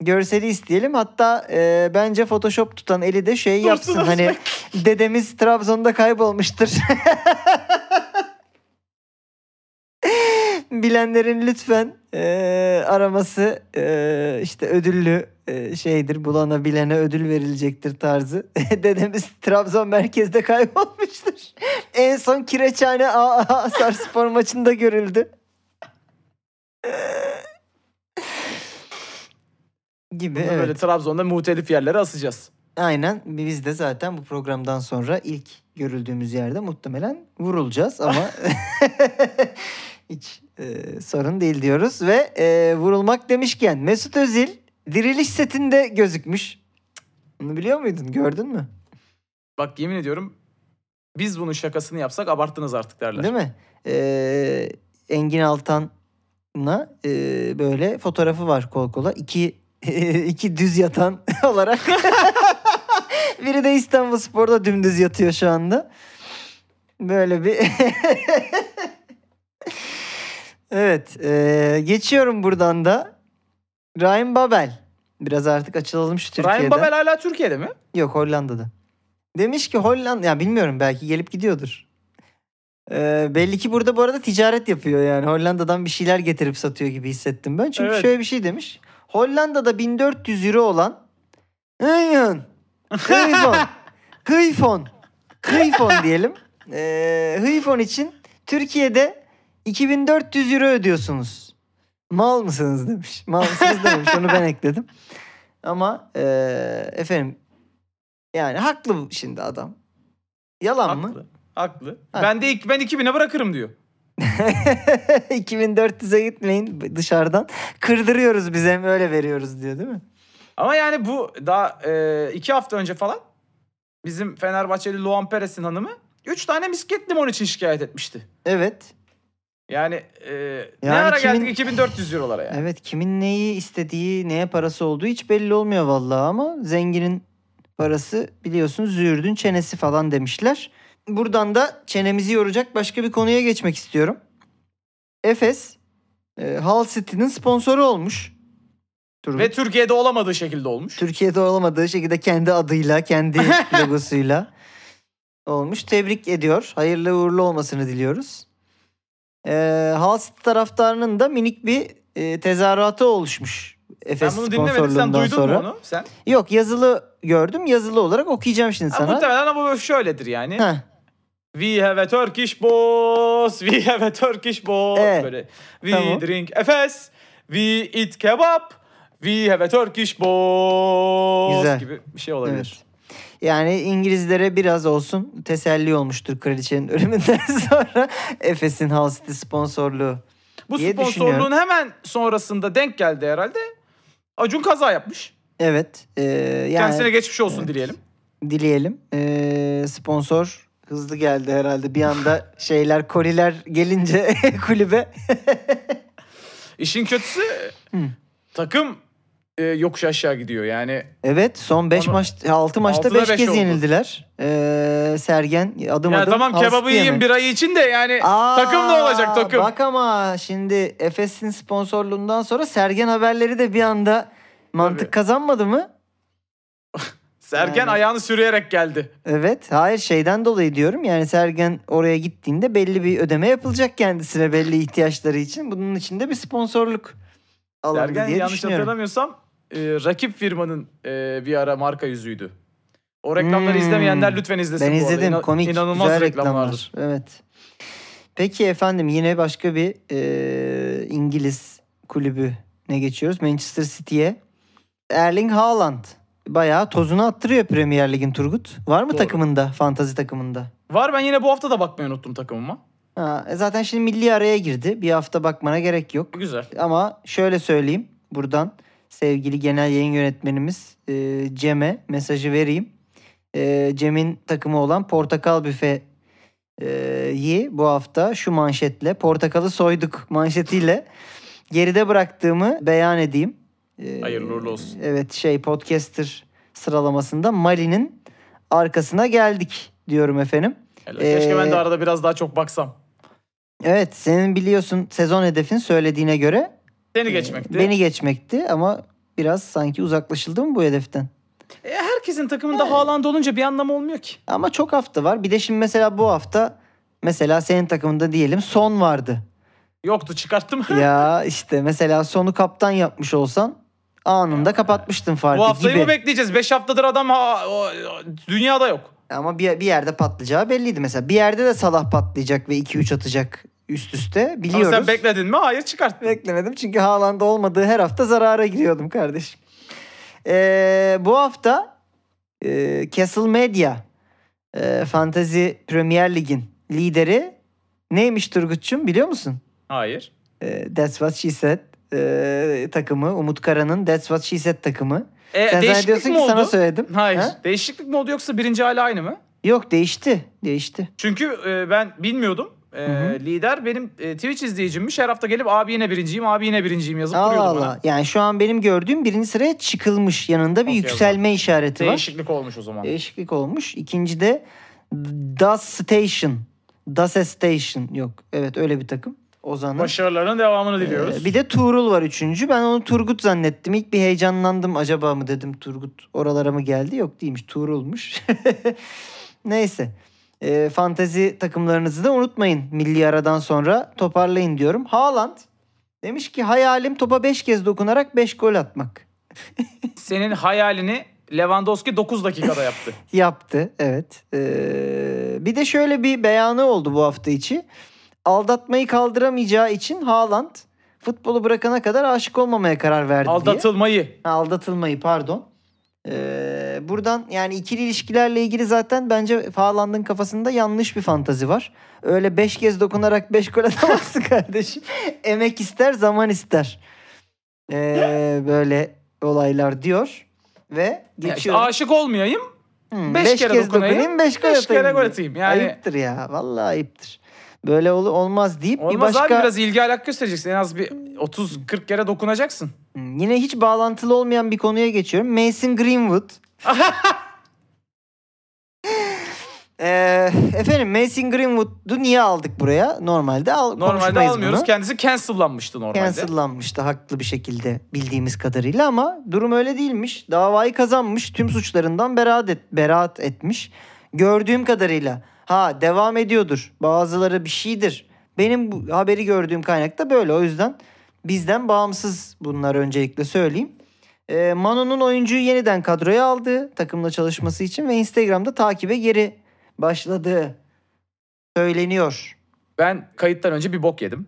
görseli isteyelim. Hatta bence Photoshop tutan eli de şey yapsın. Dursun hani Özbek. Dedemiz Trabzon'da kaybolmuştur. Bilenlerin lütfen araması işte ödüllü şeydir. Bulanabilene ödül verilecektir tarzı. Dedemiz Trabzon merkezde kaybolmuştur. En son Kireçhane Ağasarspor maçında görüldü. Gibi. Böyle Trabzon'da muhtelif yerlere asacağız. Aynen, biz de zaten bu programdan sonra ilk görüldüğümüz yerde muhtemelen vurulacağız ama hiç sorun değil diyoruz. Ve vurulmak demişken Mesut Özil diriliş setinde gözükmüş. Bunu biliyor muydun, gördün mü? Bak yemin ediyorum biz bunun şakasını yapsak abarttınız artık derler. Değil mi? Engin Altan'la böyle fotoğrafı var kol kola. İki düz yatan olarak. Biri de İstanbulspor'da dümdüz yatıyor şu anda. Böyle bir... Evet. Geçiyorum buradan da. Ryan Babel. Biraz artık açılalım şu Türkiye'de. Ryan Babel hala Türkiye'de mi? Yok, Hollanda'da. Demiş ki Hollanda... Ya bilmiyorum, belki gelip gidiyordur. Belli ki burada bu arada ticaret yapıyor yani. Hollanda'dan bir şeyler getirip satıyor gibi hissettim ben. Çünkü evet, şöyle bir şey demiş. Hollanda'da 1400 euro olan Hıyfon diyelim. Hıyfon için Türkiye'de 2400 euro ödüyorsunuz. Mal mısınız demiş. Mal mısınız demiş. Onu ben ekledim. Ama efendim yani haklı şimdi adam. Yalan haklı mı? Haklı. Ben 2000'e bırakırım diyor. 2400'e gitmeyin dışarıdan. Kırdırıyoruz, bize öyle veriyoruz diyor değil mi? Ama yani bu daha 2 hafta önce falan bizim Fenerbahçeli Luan Perez'in hanımı 3 tane misket limon için şikayet etmişti. Evet. Yani ne ara geldik 2400 eurolara yani. Evet, kimin neyi istediği, neye parası olduğu hiç belli olmuyor vallahi ama zenginin parası biliyorsunuz züğürdün çenesi falan demişler. Buradan da çenemizi yoracak başka bir konuya geçmek istiyorum. Efes Hull City'nin sponsoru olmuş. Turgut. Ve Türkiye'de olamadığı şekilde olmuş. Türkiye'de olamadığı şekilde kendi adıyla, kendi logosuyla olmuş. Tebrik ediyor. Hayırlı uğurlu olmasını diliyoruz. Hull City taraftarının da minik bir tezahüratı oluşmuş. Efes sponsorluğundan sonra. Sen bunu dinlemedin, sen duydun mu onu? Sen? Yok, yazılı gördüm. Yazılı olarak okuyacağım şimdi sana. Muhtemelen ama bu şöyledir yani. Heh. We have a Turkish boss. We have a Turkish boss. Böyle. We tamam. Drink Efes. We eat kebap. We have a Turkish boss. Güzel. Gibi bir şey olabilir. Evet. Yani İngilizlere biraz olsun teselli olmuştur kraliçenin ölümünden sonra Efes'in Hull City sponsorluğu. Bu sponsorluğun hemen sonrasında denk geldi herhalde. Acun kaza yapmış. Evet. Kendisine geçmiş olsun evet, dileyelim. Dileyelim. Sponsor hızlı geldi herhalde. Bir anda şeyler, koliler gelince kulübe. İşin kötüsü takım yokuş aşağı gidiyor yani. Evet, son 5 maçta 6 maçta 5 kez oldu. Yenildiler. Sergen adım adım. Tamam, kebabı yiyin birayı için de yani takım ne olacak takım? Bak ama şimdi Efes'in sponsorluğundan sonra Sergen haberleri de bir anda mantık tabii kazanmadı mı? Sergen yani ayağını sürüyerek geldi. Evet. Hayır, şeyden dolayı diyorum. Yani Sergen oraya gittiğinde belli bir ödeme yapılacak kendisine belli ihtiyaçları için. Bunun içinde bir sponsorluk alındı diye düşünüyorum. Sergen yanlış hatırlamıyorsam rakip firmanın bir ara marka yüzüydü. O reklamları izlemeyenler lütfen izlesin. Ben izledim. Bu arada. Komik. İnanılmaz güzel reklamlardır. Evet. Peki efendim, yine başka bir İngiliz kulübüne geçiyoruz. Manchester City'ye. Erling Haaland bayağı tozunu attırıyor Premier Lig'in Turgut. Var mı doğru takımında, fantazi takımında? Var, ben yine bu hafta da bakmayı unuttum takımıma. Zaten şimdi milli araya girdi. Bir hafta bakmana gerek yok. Güzel. Ama şöyle söyleyeyim buradan sevgili genel yayın yönetmenimiz Cem'e mesajı vereyim. Cem'in takımı olan Portakal Büfe'yi bu hafta şu manşetle, portakalı soyduk manşetiyle geride bıraktığımı beyan edeyim. Hayırlı uğurlu olsun. Evet, podcaster sıralamasında Mali'nin arkasına geldik diyorum efendim. Keşke ben de arada biraz daha çok baksam. Evet, senin biliyorsun sezon hedefin söylediğine göre seni geçmekti. Beni geçmekti ama biraz sanki uzaklaşıldı mı bu hedeften? Herkesin takımında Haaland olunca bir anlamı olmuyor ki. Ama çok hafta var. Bir de şimdi mesela bu hafta mesela senin takımında diyelim Son vardı. Yoktu, çıkarttım. Ya işte mesela Son'u kaptan yapmış olsan anında kapatmıştın farkı gibi. Bu haftayı mı bekleyeceğiz? 5 haftadır adam dünyada yok. Ama bir yerde patlayacağı belliydi mesela. Bir yerde de Salah patlayacak ve 2-3 atacak üst üste. Biliyoruz. Ama sen bekledin mi? Hayır, çıkarttın. Beklemedim çünkü Haaland'da olmadığı her hafta zarara giriyordum kardeşim. Bu hafta Castle Media Fantasy Premier Lig'in lideri neymiş Turgut'cum, biliyor musun? Hayır. That's What She Said takımı. Umut Kara'nın That's What She Said takımı. Sen zannediyorsun ki oldu? Sana söyledim. Hayır. Ha? Değişiklik mi oldu yoksa birinci hala aynı mı? Yok, değişti. Değişti. Çünkü ben bilmiyordum. Lider benim Twitch izleyicimmiş. Her hafta gelip abi yine birinciyim, abi yine birinciyim yazıp duruyordum. Allah Allah. Yani şu an benim gördüğüm birinci sıraya çıkılmış. Yanında bir yükselme işareti var. Değişiklik olmuş o zaman. Değişiklik olmuş. İkinci de Das Station. Yok. Evet, öyle bir takım. Ozan'ın. Başarılarının devamını diliyoruz. Bir de Tuğrul var üçüncü. Ben onu Turgut zannettim. İlk bir heyecanlandım. Acaba mı dedim, Turgut oralara mı geldi? Yok değilmiş. Tuğrul'muş. Neyse. Fantezi takımlarınızı da unutmayın. Milli aradan sonra toparlayın diyorum. Haaland demiş ki hayalim topa 5 kez dokunarak 5 gol atmak. Senin hayalini Lewandowski 9 dakikada yaptı. Yaptı, evet. Bir de şöyle bir beyanı oldu bu hafta içi. Aldatmayı kaldıramayacağı için Haaland futbolu bırakana kadar aşık olmamaya karar verdi. Aldatılmayı, pardon. Buradan yani ikili ilişkilerle ilgili zaten bence Haaland'ın kafasında yanlış bir fantazi var. Öyle 5 kez dokunarak 5 gol atamazsın kardeşim. Emek ister, zaman ister. Böyle olaylar diyor ve geçiyor. İşte aşık olmayayım. 5 kez dokunayım, 5 gol atayım. Yani... Ayıptır ya. Vallahi ayıptır. Böyle olmaz deyip olmaz bir başka... Olmaz abi, biraz ilgi alak göstereceksin. En az bir 30-40 kere dokunacaksın. Yine hiç bağlantılı olmayan bir konuya geçiyorum. Mason Greenwood. Efendim Mason Greenwood'u niye aldık buraya? Normalde almıyoruz. Bunu. Kendisi cancellanmıştı normalde. Cancellanmıştı haklı bir şekilde bildiğimiz kadarıyla ama durum öyle değilmiş. Davayı kazanmış. Tüm suçlarından beraat etmiş. Gördüğüm kadarıyla... Ha, devam ediyordur. Bazıları bir şeydir. Benim bu haberi gördüğüm kaynakta böyle. O yüzden bizden bağımsız bunlar, öncelikle söyleyeyim. Manu'nun oyuncuyu yeniden kadroya aldığı, takımla çalışması için ve Instagram'da takibe geri başladığı söyleniyor. Ben kayıttan önce bir bok yedim.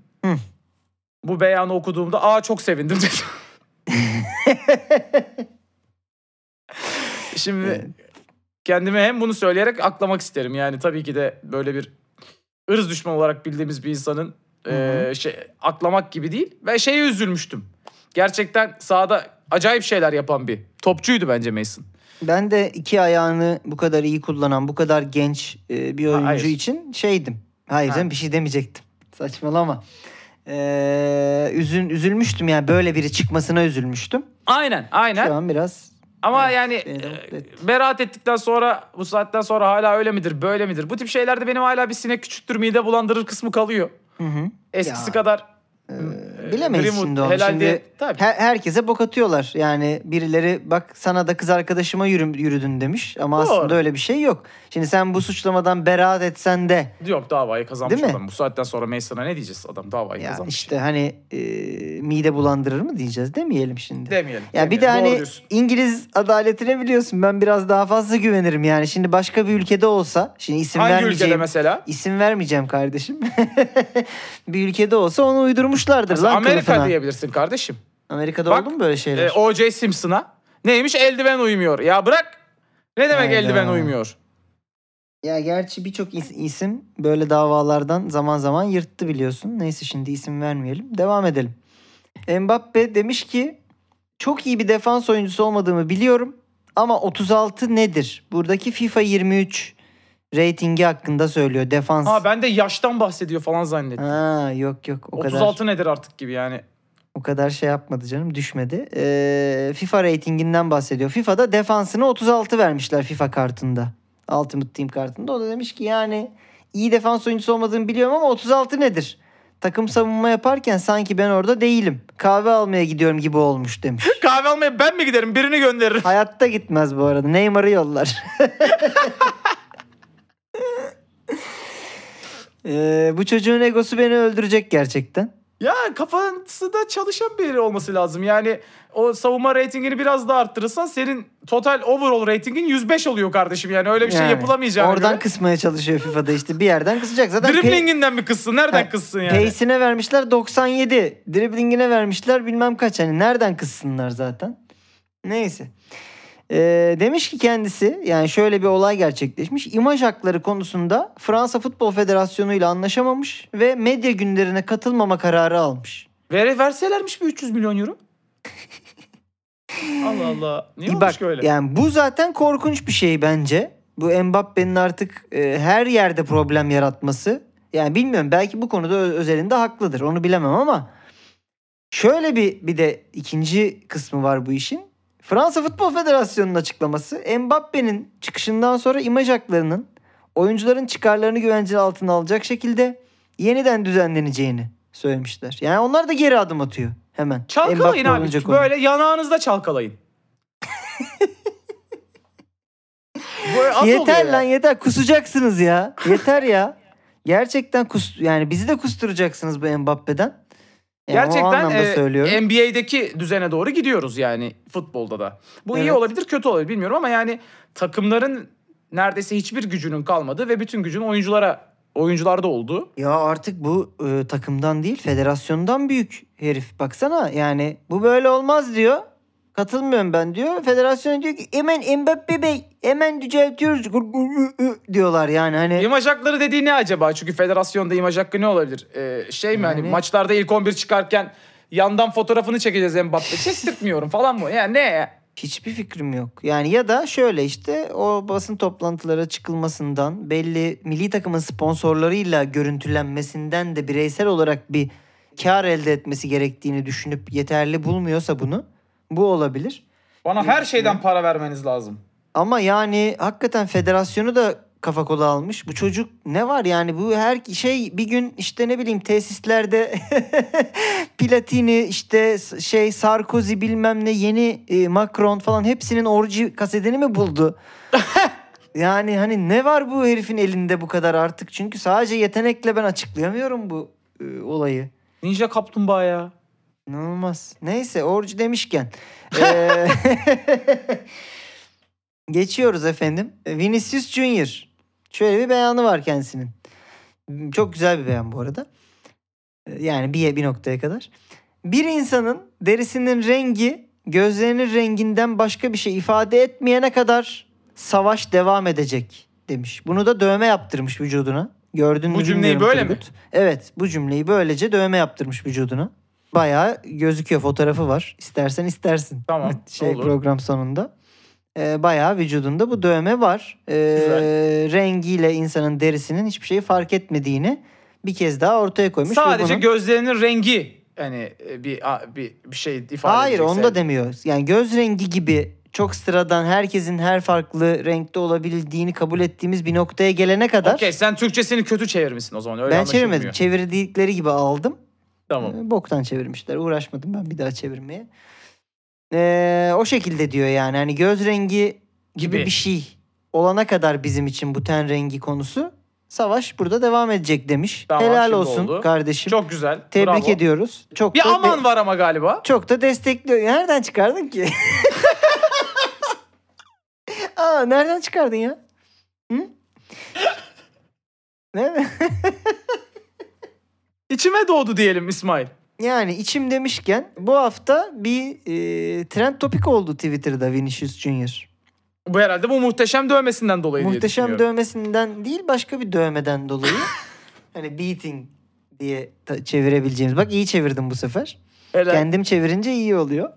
Bu beyanı okuduğumda çok sevindim dedim. Şimdi... Evet. Kendime hem bunu söyleyerek aklamak isterim. Yani tabii ki de böyle bir ırz düşmanı olarak bildiğimiz bir insanın aklamak gibi değil. Ben şeye üzülmüştüm. Gerçekten sahada acayip şeyler yapan bir topçuydu bence Mason. Ben de iki ayağını bu kadar iyi kullanan, bu kadar genç bir oyuncu için şeydim. Hayır canım, bir şey demeyecektim. Saçmalama. Üzülmüştüm yani, böyle biri çıkmasına üzülmüştüm. Aynen. Şu an biraz... Ama evet, yani beraat ettikten sonra, bu saatten sonra hala öyle midir, böyle midir? Bu tip şeylerde benim hala bir sinek küçültür, mide bulandırır kısmı kalıyor. Hı. Eskisi kadar bilemeyiz şimdi onu. Şimdi herkese bok atıyorlar. Yani birileri bak sana da kız arkadaşıma yürüdün demiş ama doğru. Aslında öyle bir şey yok. Şimdi sen bu suçlamadan beraat etsen de. Yok, davayı kazanmış adam. Bu saatten sonra Mason'a ne diyeceğiz, adam davayı kazanmış. İşte hani mide bulandırır mı diyeceğiz, demeyelim şimdi. Demeyelim. Bir de doğru hani diyorsun. İngiliz adaletine biliyorsun ben biraz daha fazla güvenirim yani. Şimdi başka bir ülkede olsa, şimdi isim hangi vermeyeceğim. Hangi ülkede mesela? İsim vermeyeceğim kardeşim. Bir ülkede olsa onu uydurmuşlardır lan, Amerika kılıfına. Diyebilirsin kardeşim. Amerika'da oldu mu böyle şeyler? O.J. Simpson'a neymiş, eldiven uymuyor. Ya bırak. Ne demek eldiven uymuyor? Ya gerçi birçok isim böyle davalardan zaman zaman yırttı biliyorsun. Neyse, şimdi isim vermeyelim. Devam edelim. Mbappe demiş ki çok iyi bir defans oyuncusu olmadığımı biliyorum ama 36 nedir? Buradaki FIFA 23 ratingi hakkında söylüyor defans. Ben de yaştan bahsediyor falan zannettim. Yok o 36 kadar. Nedir artık gibi yani. O kadar şey yapmadı canım, düşmedi. FIFA ratinginden bahsediyor. FIFA'da defansına 36 vermişler FIFA kartında. Ultimate Team kartında. O da demiş ki yani iyi defans oyuncusu olmadığını biliyorum ama 36 nedir? Takım savunma yaparken sanki ben orada değilim. Kahve almaya gidiyorum gibi olmuş demiş. Kahve almaya ben mi giderim? Birini gönderirim. Hayatta gitmez bu arada. Neymar'ı yollar. Bu çocuğun egosu beni öldürecek gerçekten. Ya kafası da çalışan biri olması lazım. Yani o savunma reytingini biraz daha arttırırsan senin total overall reytingin 105 oluyor kardeşim. Yani öyle bir şey yapılamayacağını. Oradan göre. Kısmaya çalışıyor FIFA'da işte. Bir yerden kısacak. Zaten driblinginden mi kıssın? Nereden kıssın yani? Pace'ine vermişler 97. Driblingine vermişler bilmem kaç. Hani nereden kıssınlar zaten? Neyse. Demiş ki kendisi, yani şöyle bir olay gerçekleşmiş. İmaj hakları konusunda Fransa Futbol Federasyonu ile anlaşamamış ve medya günlerine katılmama kararı almış. Verselermiş bir 300 milyon euro. Allah Allah. Niye olmuş ki öyle? Yani bu zaten korkunç bir şey bence. Bu Mbappe'nin artık her yerde problem yaratması. Yani bilmiyorum, belki bu konuda özelinde haklıdır. Onu bilemem ama şöyle bir de ikinci kısmı var bu işin. Fransa Futbol Federasyonu'nun açıklaması, Mbappe'nin çıkışından sonra imaj haklarının oyuncuların çıkarlarını güvence altına alacak şekilde yeniden düzenleneceğini söylemişler. Yani onlar da geri adım atıyor hemen. Çalkalayın Mbappe abi, böyle yanağınızda çalkalayın. Yeter lan ya. Yeter, kusacaksınız ya. Yeter ya. Gerçekten yani bizi de kusturacaksınız bu Mbappe'den. Yani gerçekten NBA'deki düzene doğru gidiyoruz yani futbolda da. Bu evet. İyi olabilir, kötü olabilir bilmiyorum ama yani takımların neredeyse hiçbir gücünün kalmadığı ve bütün gücün oyuncularda olduğu. Ya artık bu takımdan değil, federasyondan büyük herif. Baksana yani, bu böyle olmaz diyor. Katılmıyorum ben diyor. Federasyon diyor ki hemen Mbappe Bey hemen düzeltiyoruz diyorlar yani. Hani... İmaj hakları dediği ne acaba? Çünkü federasyonda imaj hakkı ne olabilir? Mi hani maçlarda ilk 11 çıkarken yandan fotoğrafını çekeceğiz Mbappe. Çektirtmiyorum falan mı? Yani ne? Hiçbir fikrim yok. Yani ya da şöyle işte, o basın toplantılara çıkılmasından, belli milli takımın sponsorlarıyla görüntülenmesinden de bireysel olarak bir kar elde etmesi gerektiğini düşünüp yeterli bulmuyorsa bunu, bu olabilir. Bana her şeyden para vermeniz lazım. Ama yani hakikaten federasyonu da kafa kola almış. Bu çocuk ne var yani, bu her şey bir gün işte ne bileyim tesislerde Platini işte şey Sarkozy bilmem ne yeni Macron falan hepsinin orji kasetini mi buldu? Yani hani ne var bu herifin elinde bu kadar artık? Çünkü sadece yetenekle ben açıklayamıyorum bu olayı. Ninja kaplumbağa ya. İnanılmaz. Neyse, orucu demişken. Geçiyoruz efendim. Vinicius Junior. Şöyle bir beyanı var kendisinin. Çok güzel bir beyan bu arada. Yani bir noktaya kadar. Bir insanın derisinin rengi gözlerinin renginden başka bir şey ifade etmeyene kadar savaş devam edecek demiş. Bunu da dövme yaptırmış vücuduna. Gördün mü? Bu cümleyi böyle mi? Evet, bu cümleyi böylece dövme yaptırmış vücuduna. Bayağı gözüküyor, fotoğrafı var. İstersen. Tamam, olur. Program sonunda. Bayağı vücudunda bu dövme var. Rengiyle insanın derisinin hiçbir şeyi fark etmediğini bir kez daha ortaya koymuş. Sadece bunun... gözlerinin rengi yani bir şey ifade edecek. Hayır, onu da demiyor. Yani göz rengi gibi çok sıradan, herkesin her farklı renkte olabildiğini kabul ettiğimiz bir noktaya gelene kadar. Okey, sen Türkçesini kötü çevirmişsin o zaman. Öyle ben çevirmedim. Çevirdikleri gibi aldım. Tamam. Boktan çevirmişler. Uğraşmadım ben bir daha çevirmeye. O şekilde diyor yani. Hani göz rengi gibi bir şey olana kadar bizim için bu ten rengi konusu, savaş burada devam edecek demiş. Tamam, helal olsun oldu kardeşim. Çok güzel. Tebrik ediyoruz. Çok bir aman var ama galiba. Çok da destekliyor. Nereden çıkardın ki? Nereden çıkardın ya? Hı? Ne? İçime doğdu diyelim İsmail. Yani içim demişken bu hafta bir trend topik oldu Twitter'da Vinicius Junior. Bu herhalde bu muhteşem dövmesinden dolayı muhteşem dövmesinden değil, başka bir dövmeden dolayı. Hani beating diye çevirebileceğimiz. Bak, iyi çevirdim bu sefer. Helal. Kendim çevirince iyi oluyor.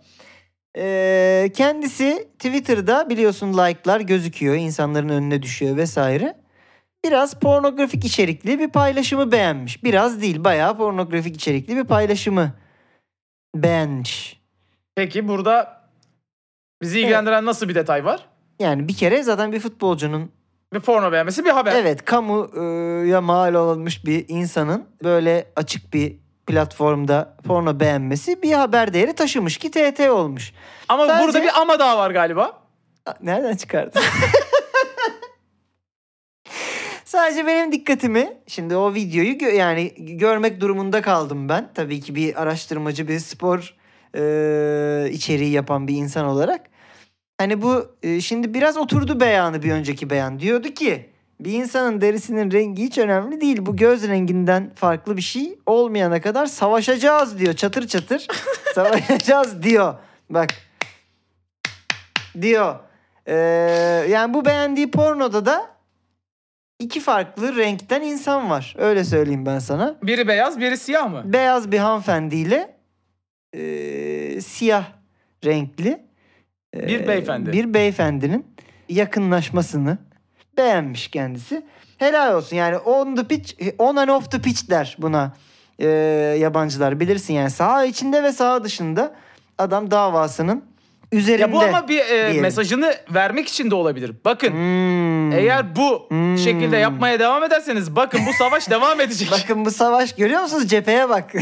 Kendisi Twitter'da biliyorsun like'lar gözüküyor. İnsanların önüne düşüyor vesaire. Biraz pornografik içerikli bir paylaşımı beğenmiş. Biraz değil, bayağı pornografik içerikli bir paylaşımı beğenmiş. Peki burada bizi ilgilendiren nasıl bir detay var? Yani bir kere zaten bir futbolcunun... Bir porno beğenmesi bir haber. Evet, kamuya mal olmuş bir insanın böyle açık bir platformda porno beğenmesi bir haber değeri taşımış ki TT olmuş. Ama sadece... burada bir ama daha var galiba. Nereden çıkardın? Sadece benim dikkatimi, şimdi o videoyu yani görmek durumunda kaldım ben. Tabii ki bir araştırmacı, bir spor içeriği yapan bir insan olarak. Hani bu şimdi biraz oturdu beyanı, bir önceki beyan. Diyordu ki bir insanın derisinin rengi hiç önemli değil. Bu göz renginden farklı bir şey olmayana kadar savaşacağız diyor. Çatır çatır savaşacağız diyor. Bak diyor. Yani bu beğendiği pornoda da iki farklı renkten insan var. Öyle söyleyeyim ben sana. Biri beyaz, biri siyah mı? Beyaz bir hanımefendiyle siyah renkli bir beyefendi. Bir beyefendinin yakınlaşmasını beğenmiş kendisi. Helal olsun yani, on the pitch, on and off the pitch der buna yabancılar, bilirsin yani, saha içinde ve saha dışında adam davasının üzerinde. Ya bu ama bir mesajını vermek için de olabilir. Bakın eğer bu şekilde yapmaya devam ederseniz bakın bu savaş devam edecek. Bakın bu savaş, görüyor musunuz, cepheye bak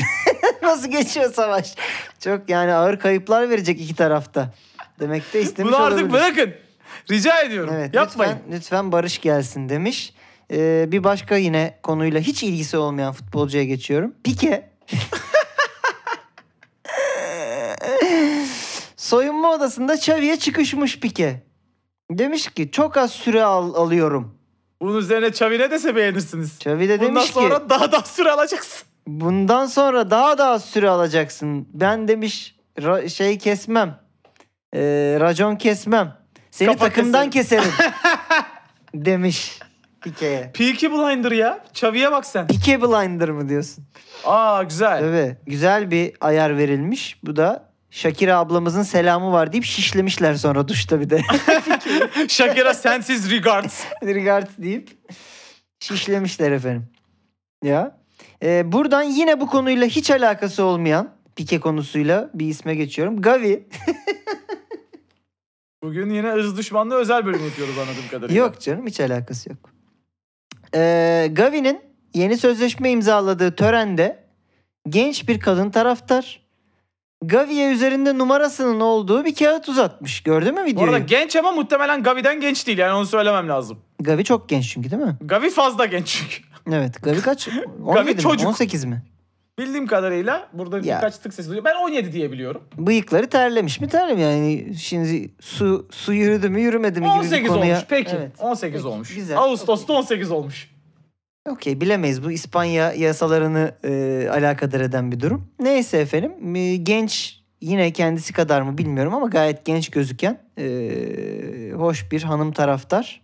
nasıl geçiyor savaş. Çok yani ağır kayıplar verecek iki tarafta. Demek de istemiş olabilir. Bunu artık bırakın. Rica ediyorum. Evet, yapmayın. Lütfen barış gelsin demiş. Bir başka yine konuyla hiç ilgisi olmayan futbolcuya geçiyorum. Pique. Soyunma odasında Xavi'ye çıkışmış Pique. Demiş ki çok az süre alıyorum. Bunun üzerine Xavi ne dese beğenirsiniz. Xavi de demiş ki bundan sonra daha da süre alacaksın. Bundan sonra daha da süre alacaksın. Ben demiş şey kesmem. Racon kesmem. Seni kafa takımdan keserim. Demiş Pique'ye. Peaky Blinder ya. Xavi'ye bak sen. Peaky Blinder mı diyorsun? Aa güzel. Evet. Güzel bir ayar verilmiş. Bu da Shakira ablamızın selamı var deyip şişlemişler sonra duşta bir de. Shakira sensiz regards. Regards deyip şişlemişler efendim. Ya. Buradan yine bu konuyla hiç alakası olmayan Pique konusuyla bir isme geçiyorum. Gavi. Bugün yine ırz düşmanlığı özel bölüm yapıyoruz anladığım kadarıyla. Yok canım, hiç alakası yok. Gavi'nin yeni sözleşme imzaladığı törende genç bir kadın taraftar Gavi'ye üzerinde numarasının olduğu bir kağıt uzatmış. Gördün mü videoyu? Orada genç ama muhtemelen Gavi'den genç değil yani, onu söylemem lazım. Gavi çok genç çünkü, değil mi? Gavi fazla genç çünkü. Evet, Gavi kaç? 17 Gavi mi? 18 mi? Bildiğim kadarıyla burada birkaç tık sesi duyuyor. Ben 17 diye biliyorum. Bıyıkları terlemiş mi terlem yani, şimdi su yürüdü mü yürümedi mi gibi bir konuya. 18 olmuş peki. Evet. 18 peki, olmuş. Güzel. Ağustos'ta okay. 18 olmuş. Okey, bilemeyiz, bu İspanya yasalarını alakadar eden bir durum. Neyse efendim, genç yine kendisi kadar mı bilmiyorum ama gayet genç gözüken hoş bir hanım taraftar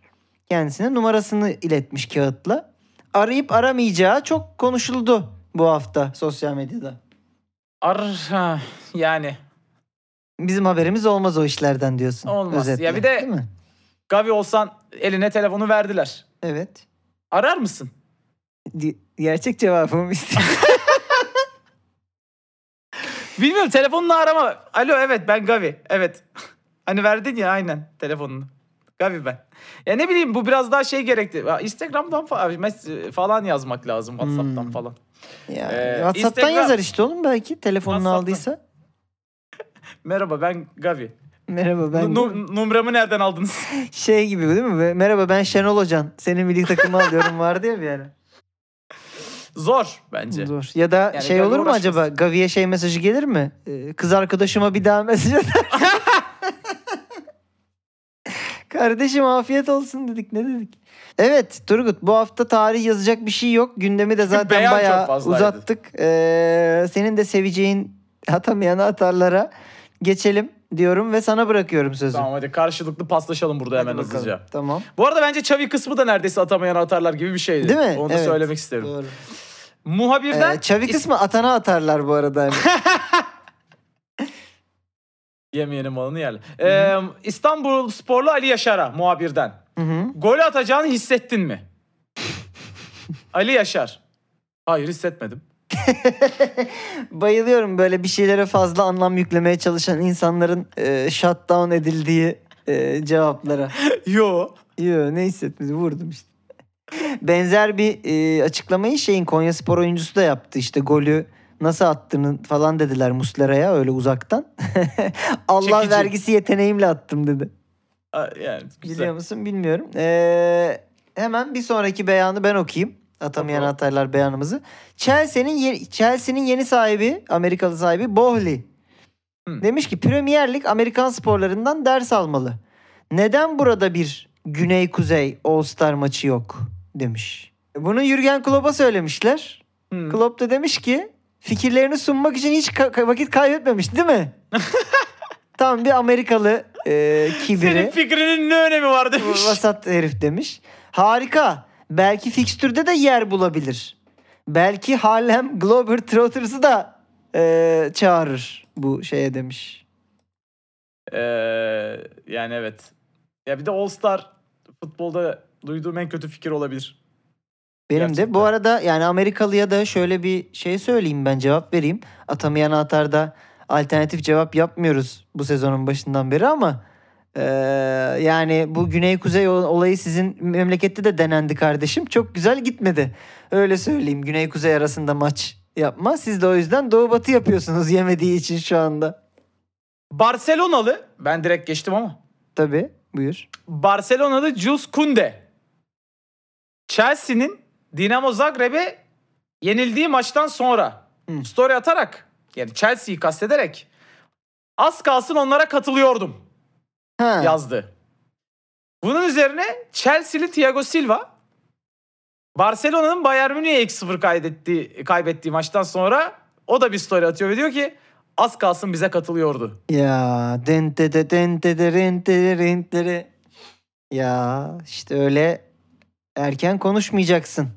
kendisine numarasını iletmiş kağıtla. Arayıp aramayacağı çok konuşuldu bu hafta sosyal medyada. Yani. Bizim haberimiz olmaz o işlerden diyorsun. Olmaz. Özetle, ya bir de Gavi olsan eline telefonu verdiler. Evet. Arar mısın? Gerçek cevabımı istiyorum. Bilmiyorum, telefonla arama. Alo, evet ben Gavi. Evet. Hani verdin ya, aynen telefonunu. Gavi ben. Ya ne bileyim, bu biraz daha şey gerekti. Instagram'dan falan yazmak lazım. WhatsApp'tan falan. Ya, WhatsApp'tan yazar işte oğlum, belki telefonunu aldıysa. Merhaba ben Gavi. Merhaba ben... Numaramı nereden aldınız? Şey gibi değil mi? Merhaba ben Şenol Hocan. Senin milli takımı alıyorum vardı ya bir ara. Zor bence. Zor. Ya da yani şey olur mu acaba? Gavi'ye şey mesajı gelir mi? Kız arkadaşıma bir daha mesaj atar. Kardeşim afiyet olsun dedik, ne dedik? Evet Turgut, bu hafta tarih yazacak bir şey yok. Gündemi de zaten beyan bayağı uzattık. Senin de seveceğin atamayan atarlara geçelim diyorum ve sana bırakıyorum sözü. Tamam hadi, karşılıklı paslaşalım burada hadi hemen bakalım. Hızlıca. Tamam. Bu arada bence Xavi kısmı da neredeyse atamayan atarlar gibi bir şeydi. Değil mi? Onu da söylemek isterim. Doğru. Muhabirden... Xavi kısmı atana atarlar bu arada. Yani. Yemeyenin malını yerler. İstanbul Sporlu Ali Yaşar'a muhabirden. Golü atacağını hissettin mi? Ali Yaşar. Hayır, hissetmedim. Bayılıyorum böyle bir şeylere fazla anlam yüklemeye çalışan insanların shutdown edildiği cevaplara. Yo ne hissetmedi, vurdum işte. Benzer bir açıklamayı Konyaspor oyuncusu da yaptı işte, golü nasıl attığını falan dediler Muslera'ya öyle uzaktan. Allah çekici. Vergisi yeteneğimle attım dedi. Yani, biliyor musun bilmiyorum. Hemen bir sonraki beyanı ben okuyayım. Atamayan atarlar beyanımızı. Chelsea'nin yeni sahibi, Amerikalı sahibi Boehly. Demiş ki Premier Lig Amerikan sporlarından ders almalı. Neden burada bir Güney-Kuzey All-Star maçı yok demiş. Bunu Jürgen Klopp'a söylemişler. Klopp da demiş ki fikirlerini sunmak için hiç vakit kaybetmemiş değil mi? Tam bir Amerikalı kibiri. Senin fikrinin ne önemi var demiş. Vasat herif demiş. Harika. Belki fikstürde de yer bulabilir. Belki Harlem Globetrotters'ı da çağırır bu şeye demiş. Yani evet. Ya bir de All Star futbolda duyduğum en kötü fikir olabilir. Benim gerçekten de. Bu arada yani Amerikalı'ya da şöyle bir şey söyleyeyim, ben cevap vereyim. Atamayan atarda alternatif cevap yapmıyoruz bu sezonun başından beri ama yani bu Güney-Kuzey olayı sizin memlekette de denendi kardeşim. Çok güzel gitmedi. Öyle söyleyeyim. Güney-Kuzey arasında maç yapma. Siz de o yüzden Doğu-Batı yapıyorsunuz yemediği için şu anda. Barcelonalı, ben direkt geçtim ama. Tabii, buyur. Barcelonalı Jules Koundé Chelsea'nin Dinamo Zagreb'e yenildiği maçtan sonra story atarak, yani Chelsea'yi kastederek, az kalsın onlara katılıyordum yazdı. Bunun üzerine Chelsea'li Thiago Silva Barcelona'nın Bayern Münih'e 2-0 kaybettiği maçtan sonra o da bir story atıyor ve diyor ki az kalsın bize katılıyordu. Ya dente de dente de rente rentere. Ya işte öyle erken konuşmayacaksın.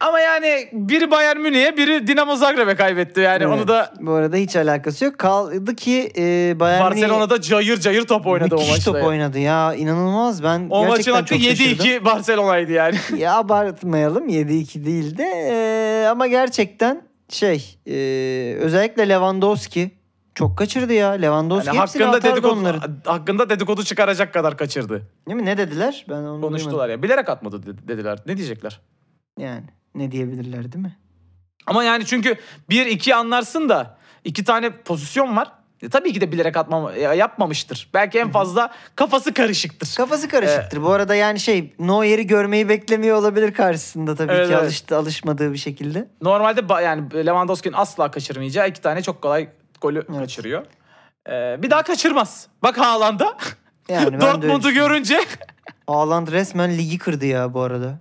Ama yani biri Bayern Münih'e, biri Dinamo Zagreb'e kaybetti. Yani evet, onu da bu arada hiç alakası yok. Kaldı ki Bayern Barcelona'da Münih cayır cayır top oynadı o maçta. Müthiş top oynadı ya, inanılmaz. Ben o maçın hakkı 7-2 Barcelona'ydı yani. Ya abartmayalım, 7-2 değil de ama gerçekten özellikle Lewandowski çok kaçırdı ya. Lewandowski yani hepsini atardı onları. Hakkında dedikodu çıkaracak kadar kaçırdı. Değil mi? Ne dediler? Ben onu konuştular ya. Bilerek atmadı dediler. Ne diyecekler? Yani ne diyebilirler değil mi? Ama yani çünkü 1-2 anlarsın da 2 tane pozisyon var. Tabii ki de bilerek yapmamıştır. Belki en fazla kafası karışıktır. Kafası karışıktır. Bu arada yani Neuer'i görmeyi beklemiyor olabilir karşısında tabii ki. Evet. Alışmadığı bir şekilde. Normalde yani Lewandowski'nin asla kaçırmayacağı 2 tane çok kolay golü kaçırıyor. Bir daha kaçırmaz. Bak Haaland'a. Yani Dortmund'u görünce. Haaland resmen ligi kırdı ya bu arada.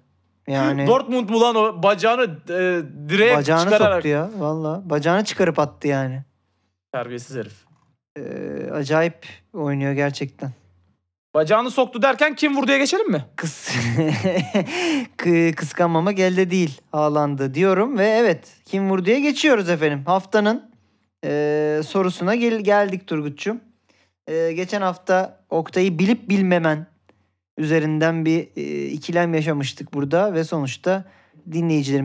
Yani Dortmund mu lan o, bacağını direğe bacağını çıkararak. Bacağını soktu ya valla. Bacağını çıkarıp attı yani. Terbiyesiz herif. Acayip oynuyor gerçekten. Bacağını soktu derken kim vurduya geçelim mi? Kıskanmamak elde değil. Haaland'ı diyorum ve evet, kim vurduya geçiyoruz efendim. Haftanın sorusuna geldik Turgut'cum. Geçen hafta Oktay'ı bilip bilmemen üzerinden bir ikilem yaşamıştık burada ve sonuçta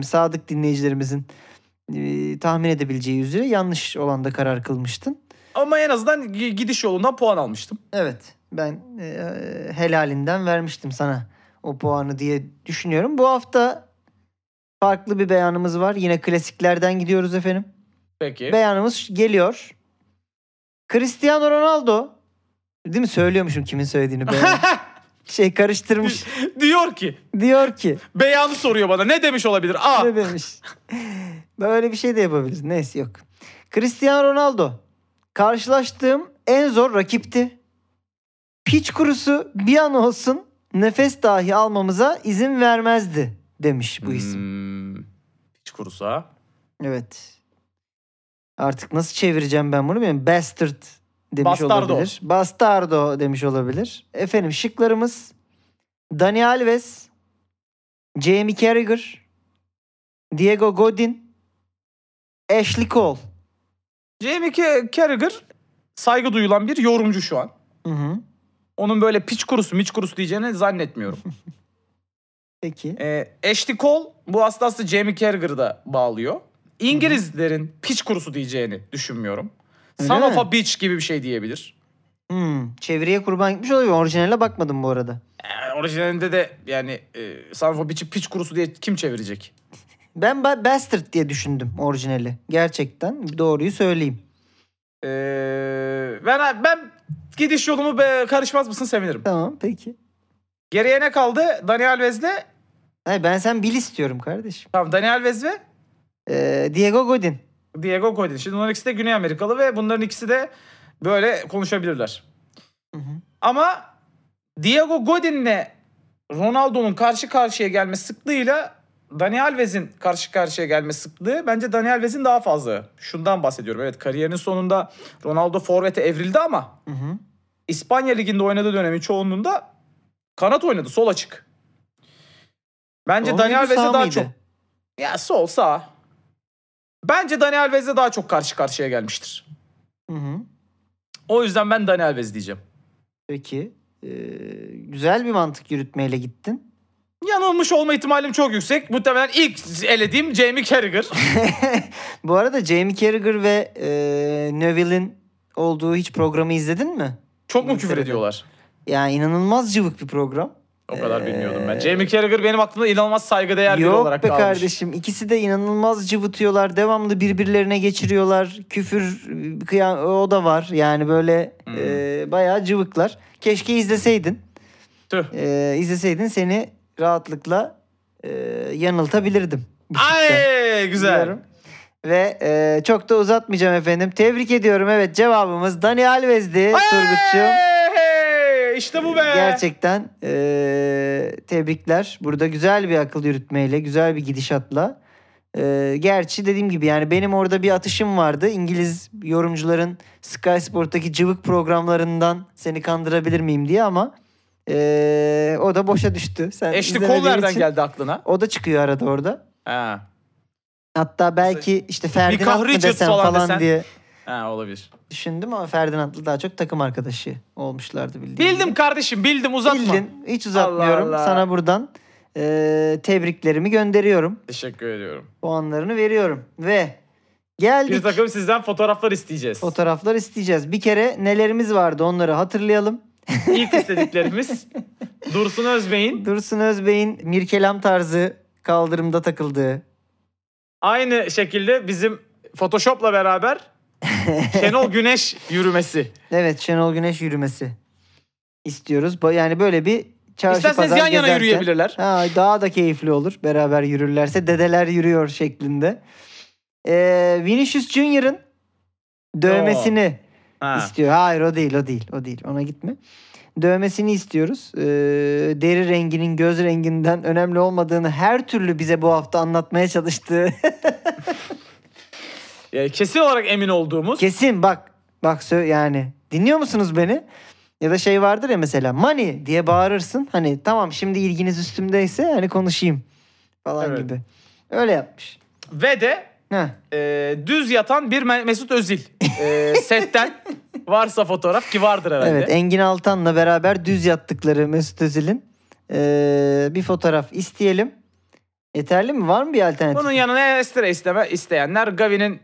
sadık dinleyicilerimizin tahmin edebileceği üzere yanlış olan da karar kılmıştın. Ama en azından gidiş yolundan puan almıştım. Evet, ben helalinden vermiştim sana o puanı diye düşünüyorum. Bu hafta farklı bir beyanımız var. Yine klasiklerden gidiyoruz efendim. Peki. Beyanımız geliyor. Cristiano Ronaldo, değil mi? Söylüyormuşum kimin söylediğini. Karıştırmış. Diyor ki. Beyanı soruyor bana. Ne demiş olabilir? Ne demiş? Böyle bir şey de yapabiliriz. Neyse, yok. Cristiano Ronaldo. Karşılaştığım en zor rakipti. Piç kurusu bir an olsun nefes dahi almamıza izin vermezdi demiş bu isim. Piç kurusu ha? Evet. Artık nasıl çevireceğim ben bunu bilmiyorum. Bastard demiş olabilir. Bastardo demiş olabilir. Efendim şıklarımız Dani Alves, Jamie Carragher, Diego Godin, Ashley Cole. Jamie Carragher saygı duyulan bir yorumcu şu an. Hı. Onun böyle piç kurusu miç kurusu diyeceğini zannetmiyorum. Peki. Ashley Cole bu aslında Jamie Carragher'da bağlıyor. İngilizlerin piç kurusu diyeceğini düşünmüyorum. Son of a bitch gibi bir şey diyebilir. Çeviriye kurban gitmiş oluyor. Orijinaline bakmadım bu arada. Orijinalinde de yani son of a bitch'i piç kurusu diye kim çevirecek? Ben bastard diye düşündüm orijinali. Gerçekten doğruyu söyleyeyim. Ben gidiş yolumu karışmaz mısın sevinirim. Tamam, peki. Geriye ne kaldı? Dani Alves'le? Hayır, ben sen bil istiyorum kardeşim. Tamam, Dani Alves ve? Diego Godin. Şimdi bunların ikisi de Güney Amerikalı ve bunların ikisi de böyle konuşabilirler. Ama Diego Godin'le Ronaldo'nun karşı karşıya gelme sıklığıyla Dani Alves'in karşı karşıya gelme sıklığı bence Dani Alves'in daha fazla. Şundan bahsediyorum. Evet, kariyerinin sonunda Ronaldo forvete evrildi ama İspanya Ligi'nde oynadığı dönemin çoğunluğunda kanat oynadı. Sol açık. Bence Daniel Alves'e daha çok... Ya sol, sağ. Bence Daniel Alves'e daha çok karşı karşıya gelmiştir. Hı hı. O yüzden ben Daniel Alves diyeceğim. Peki. Güzel bir mantık yürütmeyle gittin. Yanılmış olma ihtimalim çok yüksek. Muhtemelen ilk elediğim Jamie Carragher. Bu arada Jamie Carragher ve Neville'in olduğu hiç programı izledin mi? Çok mu küfür ediyorlar? Ya inanılmaz cıvık bir program. O kadar bilmiyordum ben. Jamie Carragher benim aklımda inanılmaz saygıdeğer biri olarak kalmış. Yok be kardeşim. İkisi de inanılmaz cıvıtıyorlar. Devamlı birbirlerine geçiriyorlar. Küfür, o da var. Yani böyle bayağı cıvıklar. Keşke izleseydin. Tüh. İzleseydin seni rahatlıkla yanıltabilirdim. Ay güzel. Biliyorum. Ve çok da uzatmayacağım efendim. Tebrik ediyorum. Evet cevabımız Dani Alves'di Turgut'cuğum. İşte bu be. Gerçekten tebrikler. Burada güzel bir akıl yürütmeyle, güzel bir gidişatla. Gerçi dediğim gibi yani benim orada bir atışım vardı. İngiliz yorumcuların Sky Sport'taki cıvık programlarından seni kandırabilir miyim diye ama o da boşa düştü. Sen Eşli kol nereden geldi aklına? O da çıkıyor arada orada. Ha. Hatta belki işte Ferdinand mı desem falan diye. Ha, olabilir. Düşündüm ama Ferdinand'la daha çok takım arkadaşı olmuşlardı bildiğim. Bildim kardeşim, bildim, uzatma. Bildin, hiç uzatmıyorum. Allah Allah. Sana buradan tebriklerimi gönderiyorum. Teşekkür ediyorum. Puanlarını veriyorum ve geldik. Bir takım sizden fotoğraflar isteyeceğiz. Fotoğraflar isteyeceğiz. Bir kere nelerimiz vardı onları hatırlayalım. İlk istediklerimiz Dursun Özbek'in Mirkelam tarzı kaldırımda takıldığı. Aynı şekilde bizim Photoshop'la beraber Şenol Güneş yürümesi. Evet, Şenol Güneş yürümesi istiyoruz. Yani böyle bir çarşı İsterseniz pazar gezerken. İsterseniz yan yana yürüyebilirler. Ha, daha da keyifli olur. Beraber yürürlerse dedeler yürüyor şeklinde. Vinicius Junior'ın dövmesini istiyor. Hayır o değil. Ona gitme. Dövmesini istiyoruz. Deri renginin göz renginden önemli olmadığını her türlü bize bu hafta anlatmaya çalıştığı... Kesin olarak emin olduğumuz. Kesin bak yani dinliyor musunuz beni? Ya da şey vardır ya mesela money diye bağırırsın. Hani tamam şimdi ilginiz üstümdeyse hani konuşayım falan evet. gibi. Öyle yapmış. Ve de düz yatan bir Mesut Özil setten varsa fotoğraf ki vardır herhalde. Evet Engin Altan'la beraber düz yattıkları Mesut Özil'in bir fotoğraf isteyelim. Yeterli mi? Var mı bir alternatif? Bunun yanına isteyenler Gavi'nin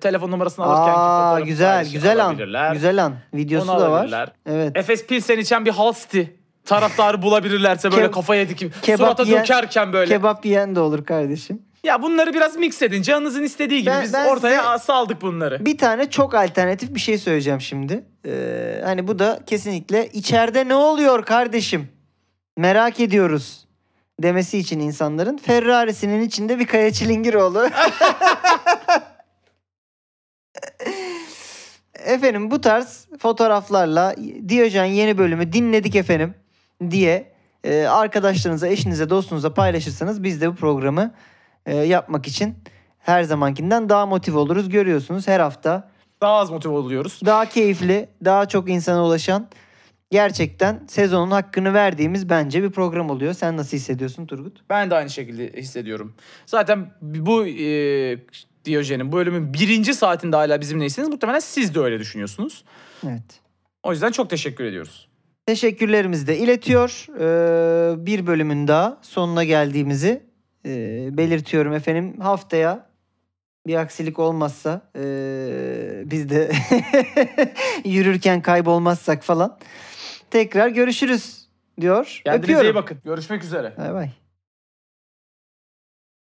telefon numarasını alırken fotoğrafı güzel an. Güzel an. Videosu onu da var. Evet. Efes Pilsen içen bir Hull City taraftarı bulabilirlerse böyle kafaya dikip surata dökerken böyle. Kebap yiyen de olur kardeşim. Ya bunları biraz mix edin. Canınızın istediği gibi. Biz ortaya saldık bunları. Bir tane çok alternatif bir şey söyleyeceğim şimdi. Hani bu da kesinlikle içeride ne oluyor kardeşim? Merak ediyoruz. Demesi için insanların Ferrari'sinin içinde bir Kaya Çilingiroğlu. Efendim bu tarz fotoğraflarla Diojen yeni bölümü dinledik efendim diye arkadaşlarınıza, eşinize, dostunuza paylaşırsanız biz de bu programı yapmak için her zamankinden daha motive oluruz. Görüyorsunuz her hafta. Daha az motive oluyoruz. Daha keyifli, daha çok insana ulaşan. Gerçekten sezonun hakkını verdiğimiz bence bir program oluyor. Sen nasıl hissediyorsun Turgut? Ben de aynı şekilde hissediyorum. Zaten bu Diojen'in bu bölümün birinci saatinde hala bizimleyseniz muhtemelen siz de öyle düşünüyorsunuz. Evet. O yüzden çok teşekkür ediyoruz. Teşekkürlerimizi de iletiyor. Bir bölümün daha sonuna geldiğimizi belirtiyorum efendim. Haftaya bir aksilik olmazsa biz de yürürken kaybolmazsak falan. Tekrar görüşürüz diyor. Kendinize iyi bakın. Görüşmek üzere. Bay bay.